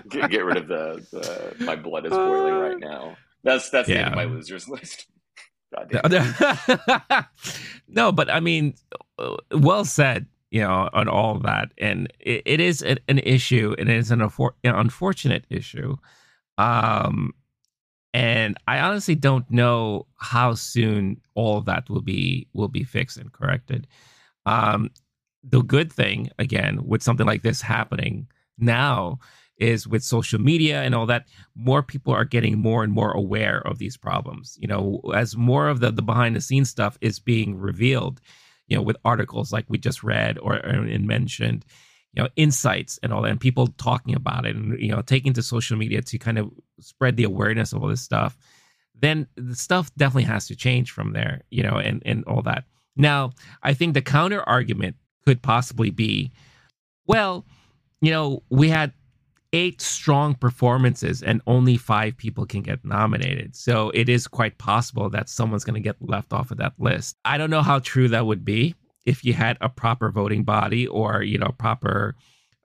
get, get rid of the, the... My blood is boiling right now. That's that's yeah. the end of my losers list. No, but I mean, well said, you know, on all of that. And it, it is an, an issue, and it is an, affor- an unfortunate issue. Um, and I honestly don't know how soon all of that will be will be fixed and corrected. Um, the good thing, again, with something like this happening now is with social media and all that, more people are getting more and more aware of these problems. You know, as more of the, the behind the scenes stuff is being revealed, you know, with articles like we just read or, or and mentioned, you know, insights and all that, and people talking about it and, you know, taking to social media to kind of spread the awareness of all this stuff, then the stuff definitely has to change from there, you know, and, and all that. Now, I think the counter argument could possibly be, well, you know, we had eight strong performances and only five people can get nominated. So it is quite possible that someone's going to get left off of that list. I don't know how true that would be if you had a proper voting body or, you know, proper,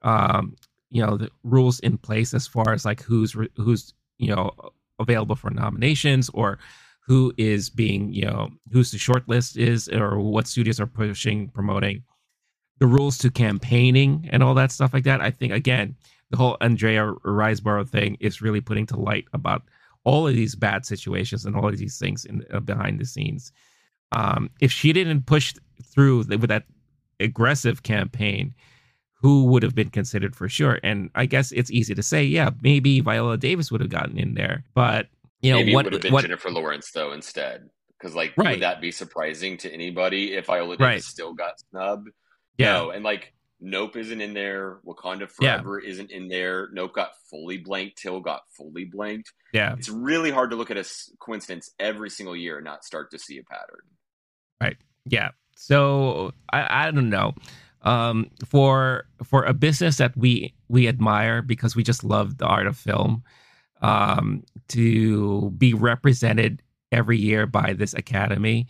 um, you know, the rules in place as far as like who's, re- who's, you know, available for nominations or who is being, you know, who's the short list is or what studios are pushing, promoting, the rules to campaigning and all that stuff like that. I think, again, the whole Andrea Riseborough thing is really putting to light about all of these bad situations and all of these things in uh, behind the scenes. Um, if she didn't push through the, with that aggressive campaign, who would have been considered for sure? And I guess it's easy to say, yeah, maybe Viola Davis would have gotten in there, but you know, maybe what, it would have been what, Jennifer Lawrence though instead, because like right. would that be surprising to anybody if Viola Davis right. still got snubbed? Yeah, no, and like. Nope isn't in there. Wakanda Forever yeah. isn't in there. Nope got fully blanked. Till got fully blanked. Yeah. It's really hard to look at a coincidence every single year and not start to see a pattern. Right. Yeah. So I, I don't know. Um, for for a business that we we admire because we just love the art of film, um, to be represented every year by this Academy,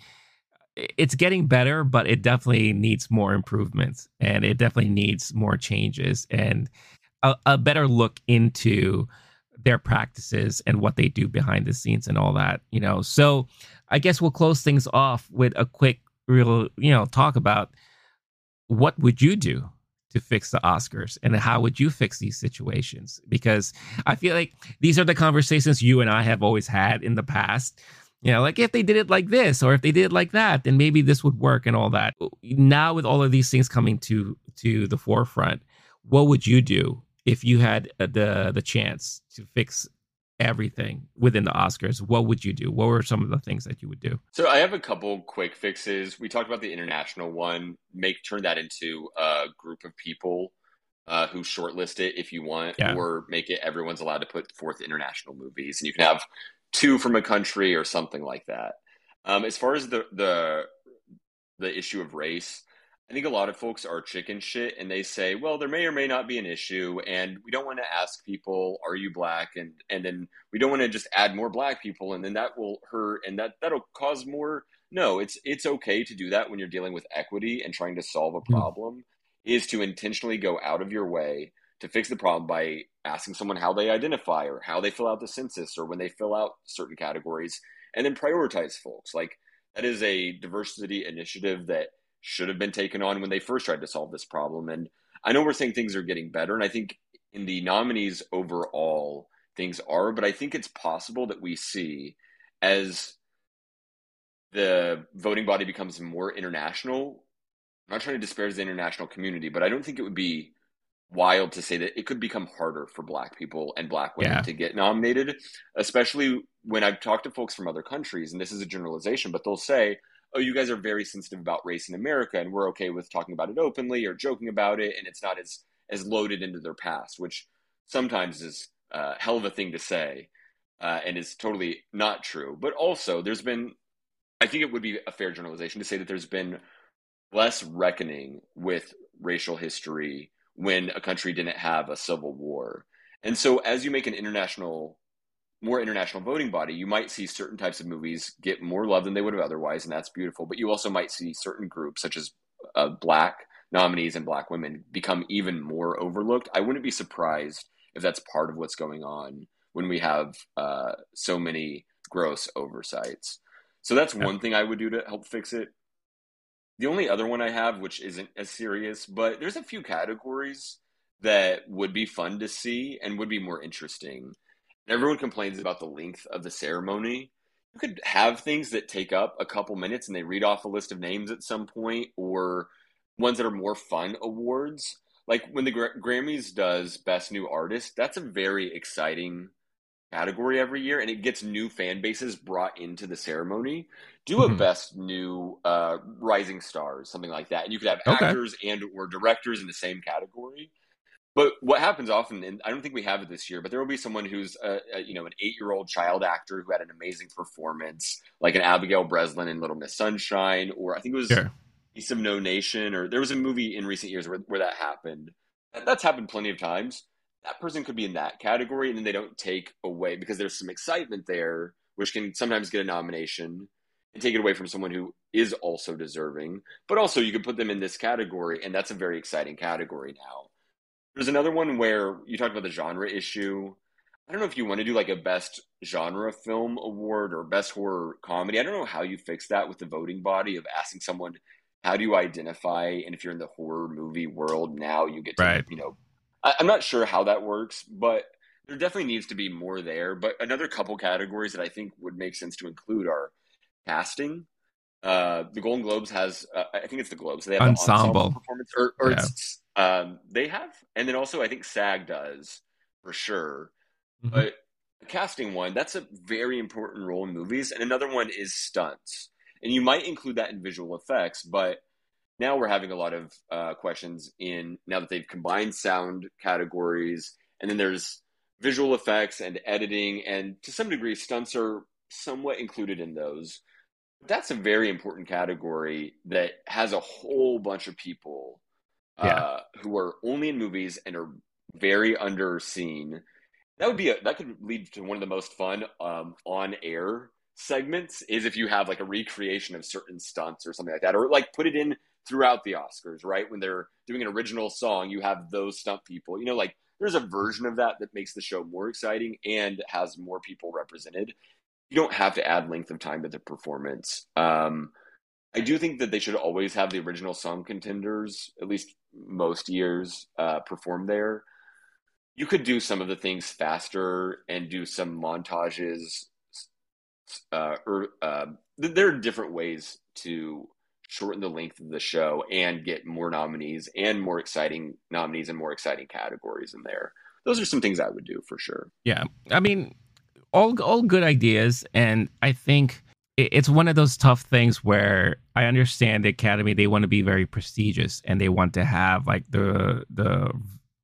it's getting better, but it definitely needs more improvements and it definitely needs more changes and a, a better look into their practices and what they do behind the scenes and all that, you know? So I guess we'll close things off with a quick real, you know, talk about what would you do to fix the Oscars and how would you fix these situations? Because I feel like these are the conversations you and I have always had in the past. You know, like if they did it like this or if they did it like that, then maybe this would work and all that. Now with all of these things coming to to the forefront, what would you do if you had the the chance to fix everything within the Oscars? What would you do? What were some of the things that you would do? So I have a couple quick fixes. We talked about the international one. Make turn that into a group of people uh, who shortlist it if you want, yeah. or make it everyone's allowed to put forth international movies, and you can have two from a country or something like that. Um, as far as the the the issue of race, I think a lot of folks are chicken shit and they say, well, there may or may not be an issue and we don't want to ask people, are you black? And and then we don't want to just add more black people and then that will hurt and that, that'll cause more. No, it's it's okay to do that when you're dealing with equity and trying to solve a problem mm-hmm. is to intentionally go out of your way to fix the problem by asking someone how they identify or how they fill out the census or when they fill out certain categories and then prioritize folks. Like that is a diversity initiative that should have been taken on when they first tried to solve this problem. And I know we're saying things are getting better. And I think in the nominees overall, things are, but I think it's possible that we see as the voting body becomes more international. I'm not trying to disparage the international community, but I don't think it would be wild to say that it could become harder for Black people and Black women yeah. to get nominated, especially when I've talked to folks from other countries, and this is a generalization, but they'll say, oh, you guys are very sensitive about race in America and we're okay with talking about it openly or joking about it. And it's not as, as loaded into their past, which sometimes is a hell of a thing to say uh, and is totally not true. But also there's been, I think it would be a fair generalization to say that there's been less reckoning with racial history when a country didn't have a civil war. And so as you make an international more international voting body, you might see certain types of movies get more love than they would have otherwise, and that's beautiful. But you also might see certain groups, such as uh, Black nominees and Black women, become even more overlooked. I wouldn't be surprised if that's part of what's going on when we have uh, so many gross oversights. So that's yeah. one thing I would do to help fix it. The only other one I have, which isn't as serious, but there's a few categories that would be fun to see and would be more interesting. Everyone complains about the length of the ceremony. You could have things that take up a couple minutes and they read off a list of names at some point, or ones that are more fun awards. Like when the Gr- Grammys does Best New Artist, that's a very exciting category every year, and it gets new fan bases brought into the ceremony. Do mm-hmm. a Best New uh, Rising Stars, something like that. And you could have okay. actors and or directors in the same category. But what happens often, and I don't think we have it this year, but there will be someone who's, a, a, you know, an eight-year-old child actor who had an amazing performance, like an Abigail Breslin in Little Miss Sunshine, or I think it was sure. Piece of No Nation, or there was a movie in recent years where, where that happened. And that's happened plenty of times. That person could be in that category, and then they don't take away, because there's some excitement there, which can sometimes get a nomination, and take it away from someone who is also deserving. But also, you could put them in this category, and that's a very exciting category now. There's another one where you talked about the genre issue. I don't know if you want to do like a best genre film award or best horror comedy. I don't know how you fix that with the voting body of asking someone, how do you identify? And if you're in the horror movie world now, you get to, right. you know, I, I'm not sure how that works, but there definitely needs to be more there. But another couple categories that I think would make sense to include are casting. Uh, the Golden Globes has, uh, I think it's the Globes. They have ensemble. ensemble performance or, or yeah. it's, Um, they have, and then also I think SAG does for sure, mm-hmm. but the casting one, that's a very important role in movies. And another one is stunts, and you might include that in visual effects, but now we're having a lot of uh, questions in now that they've combined sound categories, and then there's visual effects and editing, and to some degree stunts are somewhat included in those. But that's a very important category that has a whole bunch of people Yeah. Uh, who are only in movies and are very underseen. That would be a, that could lead to one of the most fun um, on-air segments, is if you have like a recreation of certain stunts or something like that, or like put it in throughout the Oscars, right? When they're doing an original song, you have those stunt people. You know, like there's a version of that that makes the show more exciting and has more people represented. you don't have to add length of time to the performance. Um, I do think that they should always have the original song contenders, at least most years, uh, perform there. You could do some of the things faster and do some montages. Uh, or, uh, there are different ways to shorten the length of the show and get more nominees and more exciting nominees and more exciting categories in there. Those are some things I would do for sure. Yeah. I mean, all, all good ideas. And I think it's one of those tough things where I understand the Academy, they want to be very prestigious and they want to have like the, the,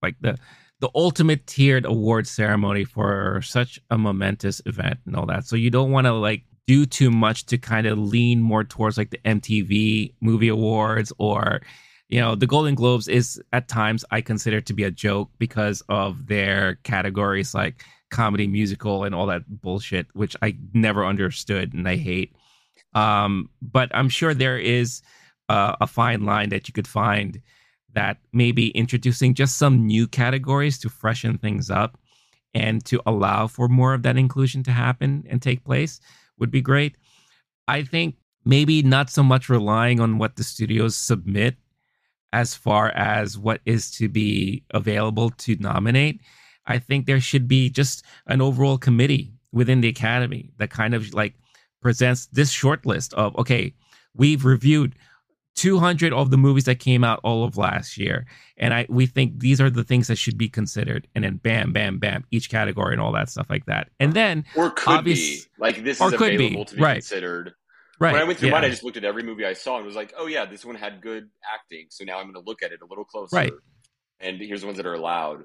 like the, the ultimate tiered award ceremony for such a momentous event and all that. So you don't want to like do too much to kind of lean more towards like the M T V Movie Awards or, you know, the Golden Globes is at times I consider to be a joke because of their categories like comedy, musical, and all that bullshit, which I never understood and I hate. Um, but I'm sure there is uh, a fine line that you could find that maybe introducing just some new categories to freshen things up and to allow for more of that inclusion to happen and take place would be great. I think maybe not so much relying on what the studios submit as far as what is to be available to nominate. I think there should be just an overall committee within the Academy that kind of like presents this short list of, okay, we've reviewed two hundred of the movies that came out all of last year. And I we think these are the things that should be considered. And then bam, bam, bam, each category and all that stuff like that. And then... Or could obvious, be. Like this is available be. to be right. considered. Right. When I went through yeah. mine, I just looked at every movie I saw and was like, oh yeah, this one had good acting. So now I'm going to look at it a little closer. Right. And here's the ones that are allowed.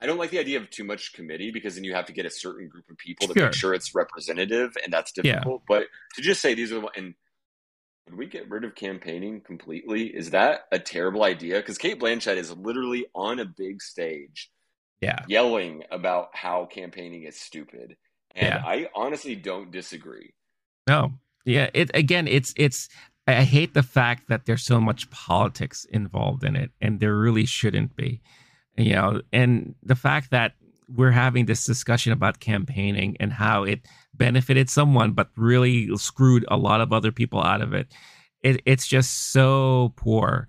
I don't like the idea of too much committee because then you have to get a certain group of people to sure. make sure it's representative and that's difficult. Yeah. But to just say these are the ones... Would we get rid of campaigning completely? Is that a terrible idea? Because Cate Blanchett is literally on a big stage yeah. yelling about how campaigning is stupid. And yeah. I honestly don't disagree. No. Yeah. It again, it's it's I hate the fact that there's so much politics involved in it, and there really shouldn't be. You know, and the fact that we're having this discussion about campaigning and how it benefited someone, but really screwed a lot of other people out of it. it it's just so poor.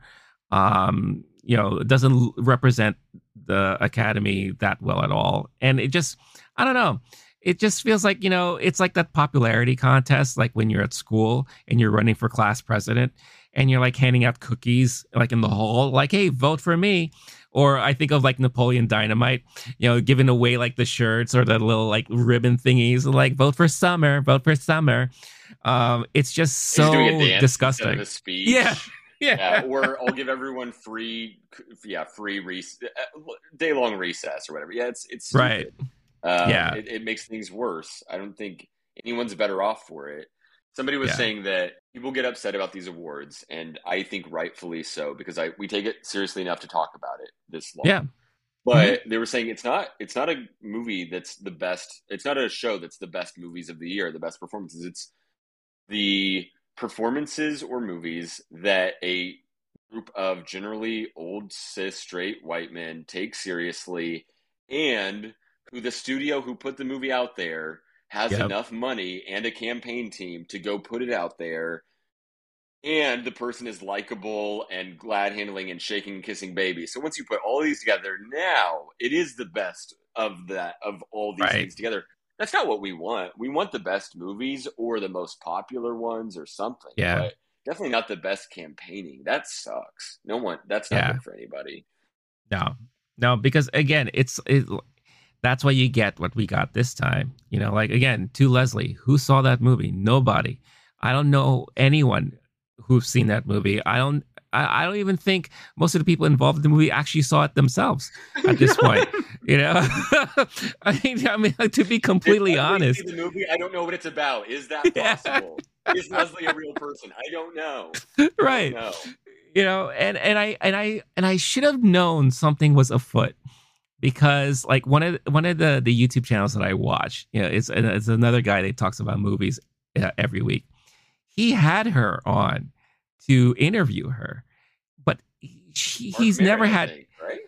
Um, you know, it doesn't represent the Academy that well at all. And it just, I don't know. It just feels like, you know, it's like that popularity contest, like when you're at school and you're running for class president and you're like handing out cookies, like in the hall, like, hey, vote for me. Or I think of like Napoleon Dynamite, you know, giving away like the shirts or the little like ribbon thingies, like vote for Summer, vote for Summer. Um, it's just so disgusting. A speech. Yeah. Yeah. yeah. Or I'll give everyone free, yeah, free rec- day long recess or whatever. Yeah. It's, it's, stupid. Right. Um, yeah. It, it makes things worse. I don't think anyone's better off for it. Somebody was yeah. saying that people get upset about these awards, and I think rightfully so, because I we take it seriously enough to talk about it this long. Yeah. But mm-hmm. they were saying it's not it's not a movie that's the best. It's not a show that's the best movies of the year, the best performances. It's the performances or movies that a group of generally old, cis, straight, white men take seriously, and who the studio who put the movie out there has yep. enough money and a campaign team to go put it out there. And the person is likable and glad handling and shaking and kissing baby. So once you put all these together, now it is the best of that, of all these right. things together. That's not what we want. We want the best movies or the most popular ones or something. Yeah. But definitely not the best campaigning. That sucks. No one, that's not yeah. good for anybody. No, no, because again, it's, it, that's why you get what we got this time. You know, like, again, To Leslie, who saw that movie? Nobody. I don't know anyone who's seen that movie. I don't I, I don't even think most of the people involved in the movie actually saw it themselves at this point. You know, I mean, I mean, to be completely honest. The movie, I don't know what it's about. Is that possible? Yeah. Is Leslie a real person? I don't know. Right. I don't know. You know, and, and I and I and I should have known something was afoot. Because like one of one of the, the YouTube channels that I watch, you know, it's it's another guy that talks about movies uh, every week. He had her on to interview her, but he, he's Mary, never had. Think, right?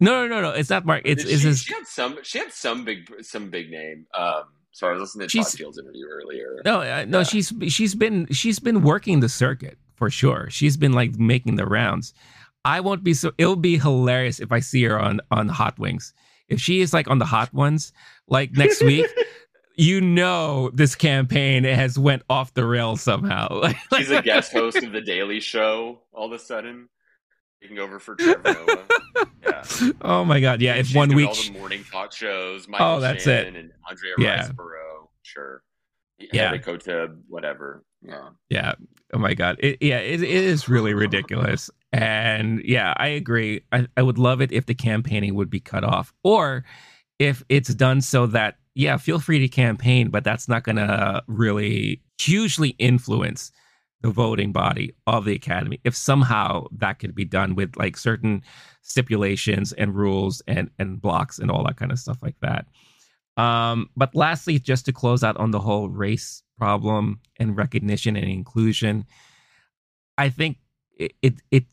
No, no, no, no. It's not Mark. It's, it's she, his... she had some. She had some big some big name. Um, So I was listening to she's, Todd Field's interview earlier. No, uh, no, yeah. she's she's been she's been working the circuit for sure. She's been like making the rounds. I won't be so. It'll be hilarious if I see her on on Hot Wings. If she is like on the Hot Ones, like next week, you know this campaign has went off the rails somehow. She's a guest host of The Daily Show. All of a sudden, taking over for Trevor Noah. Yeah. Oh my God! Yeah, if she's one doing week all the morning talk shows. Michael oh, that's Shannon it. And Andrea yeah. Riseborough. Sure. Yeah. Dakota. Whatever. Yeah. Yeah. Oh my God! It, yeah, it, it is really ridiculous. And yeah, I agree. I, I would love it if the campaigning would be cut off, or if it's done so that yeah, feel free to campaign, but that's not going to really hugely influence the voting body of the Academy. If somehow that could be done with like certain stipulations and rules and and blocks and all that kind of stuff like that. Um, but lastly, just to close out on the whole race problem and recognition and inclusion, I think it it it,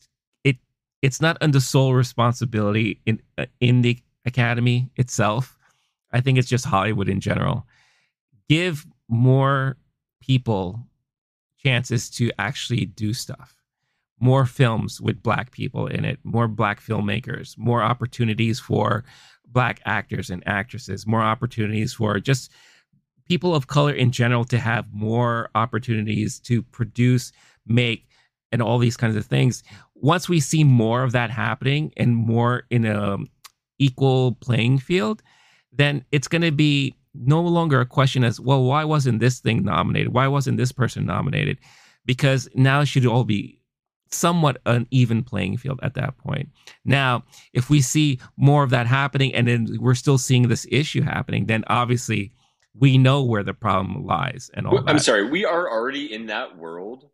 it it's not under sole responsibility in uh, in the Academy itself. I think it's just Hollywood in general. Give more people chances to actually do stuff. More films with Black people in it, more Black filmmakers, more opportunities for Black actors and actresses, more opportunities for just people of color in general to have more opportunities to produce, make, and all these kinds of things. Once we see more of that happening and more in an equal playing field, then it's going to be no longer a question as, well, why wasn't this thing nominated? Why wasn't this person nominated? Because now it should all be somewhat an even playing field at that point. Now, if we see more of that happening and then we're still seeing this issue happening, then obviously we know where the problem lies and all I'm that. I'm sorry, we are already in that world.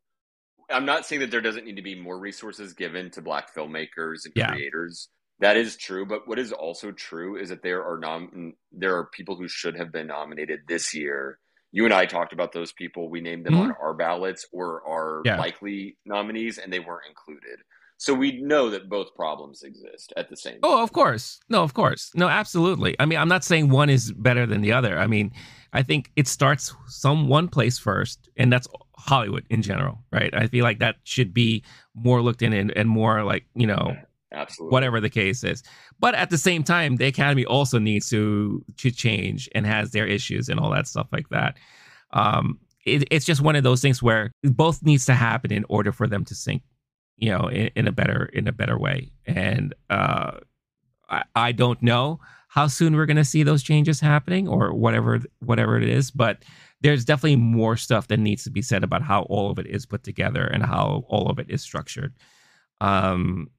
I'm not saying that there doesn't need to be more resources given to Black filmmakers and yeah. creators. That is true, but what is also true is that there are nom- there are people who should have been nominated this year. You and I talked about those people. We named them mm-hmm. on our ballots or our yeah. likely nominees, and they weren't included. So we know that both problems exist at the same time. Oh, of course. No, of course. No, absolutely. I mean, I'm not saying one is better than the other. I mean, I think it starts some one place first, and that's Hollywood in general, right? I feel like that should be more looked in and, and more like, you know... Yeah. Absolutely. Whatever the case is. But at the same time, the Academy also needs to to change and has their issues and all that stuff like that. Um, it, it's just one of those things where both needs to happen in order for them to sync, you know, in, in a better in a better way. And uh, I, I don't know how soon we're going to see those changes happening or whatever whatever it is. But there's definitely more stuff that needs to be said about how all of it is put together and how all of it is structured. Um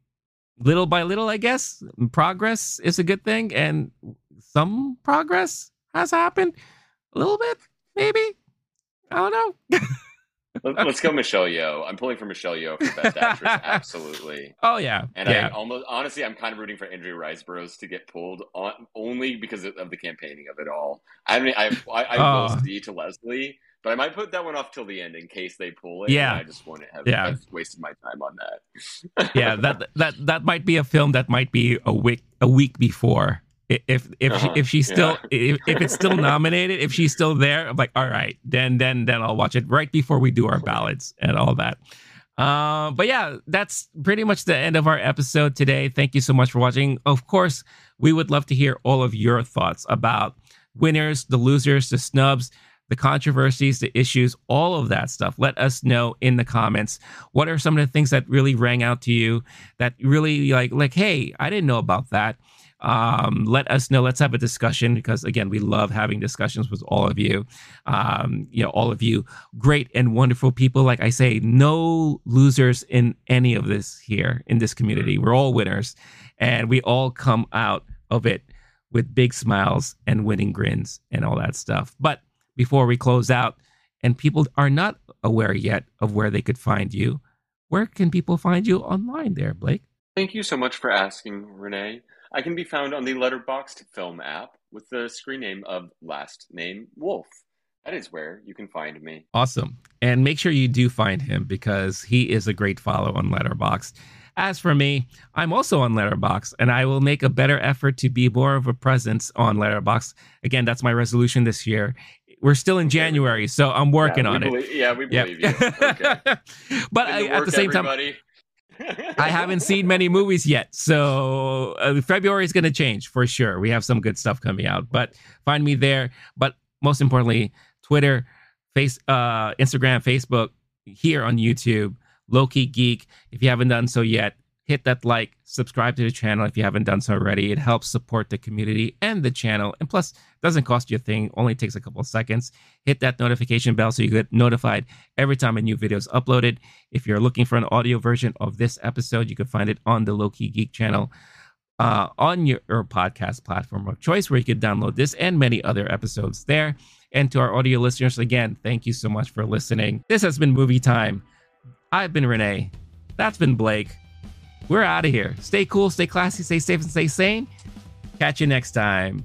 Little by little, I guess, progress is a good thing, and some progress has happened. A little bit, maybe. I don't know. Let's go Michelle Yeoh. I'm pulling for Michelle Yeoh for Best Actress, absolutely. Oh, yeah. And yeah. I almost, honestly, I'm kind of rooting for Andrea Riseborough to get pulled, on, only because of the campaigning of it all. I mean, I, I, I oh. will see To Leslie, but I might put that one off till the end in case they pull it. Yeah. I just wouldn't have yeah. wasted my time on that. yeah, that that that might be a film that might be a week a week before. If if uh-huh. she, if she's yeah. still if, if it's still nominated, if she's still there, I'm like, all right, then then then I'll watch it right before we do our ballots and all that. Uh, but yeah, that's pretty much the end of our episode today. Thank you so much for watching. Of course, we would love to hear all of your thoughts about winners, the losers, the snubs, the controversies, the issues, all of that stuff. Let us know in the comments. What are some of the things that really rang out to you that really like, like, hey, I didn't know about that. Um, let us know. Let's have a discussion because, again, we love having discussions with all of you. Um, you know, all of you great and wonderful people. Like I say, no losers in any of this here in this community. We're all winners and we all come out of it with big smiles and winning grins and all that stuff. But before we close out, and people are not aware yet of where they could find you, where can people find you online there, Blake? Thank you so much for asking, Renee. I can be found on the Letterboxd film app with the screen name of Last Name Wolf. That is where you can find me. Awesome. And make sure you do find him because he is a great follow on Letterboxd. As for me, I'm also on Letterboxd, and I will make a better effort to be more of a presence on Letterboxd. Again, that's my resolution this year, We're still in January, so I'm working yeah, on believe, it. Yeah, we believe yep. you. Okay. But I, work, at the same everybody. time, I haven't seen many movies yet, so uh, February is going to change for sure. We have some good stuff coming out, but find me there. But most importantly, Twitter, face, uh, Instagram, Facebook, here on YouTube, Low Key Geek. If you haven't done so yet, hit that like, subscribe to the channel if you haven't done so already. It helps support the community and the channel. And plus, it doesn't cost you a thing. Only takes a couple of seconds. Hit that notification bell so you get notified every time a new video is uploaded. If you're looking for an audio version of this episode, you can find it on the Low Key Geek channel uh, on your, your podcast platform of choice, where you can download this and many other episodes there. And to our audio listeners, again, thank you so much for listening. This has been Movie Time. I've been Renee. That's been Blake. We're out of here. Stay cool, stay classy, stay safe, and stay sane. Catch you next time.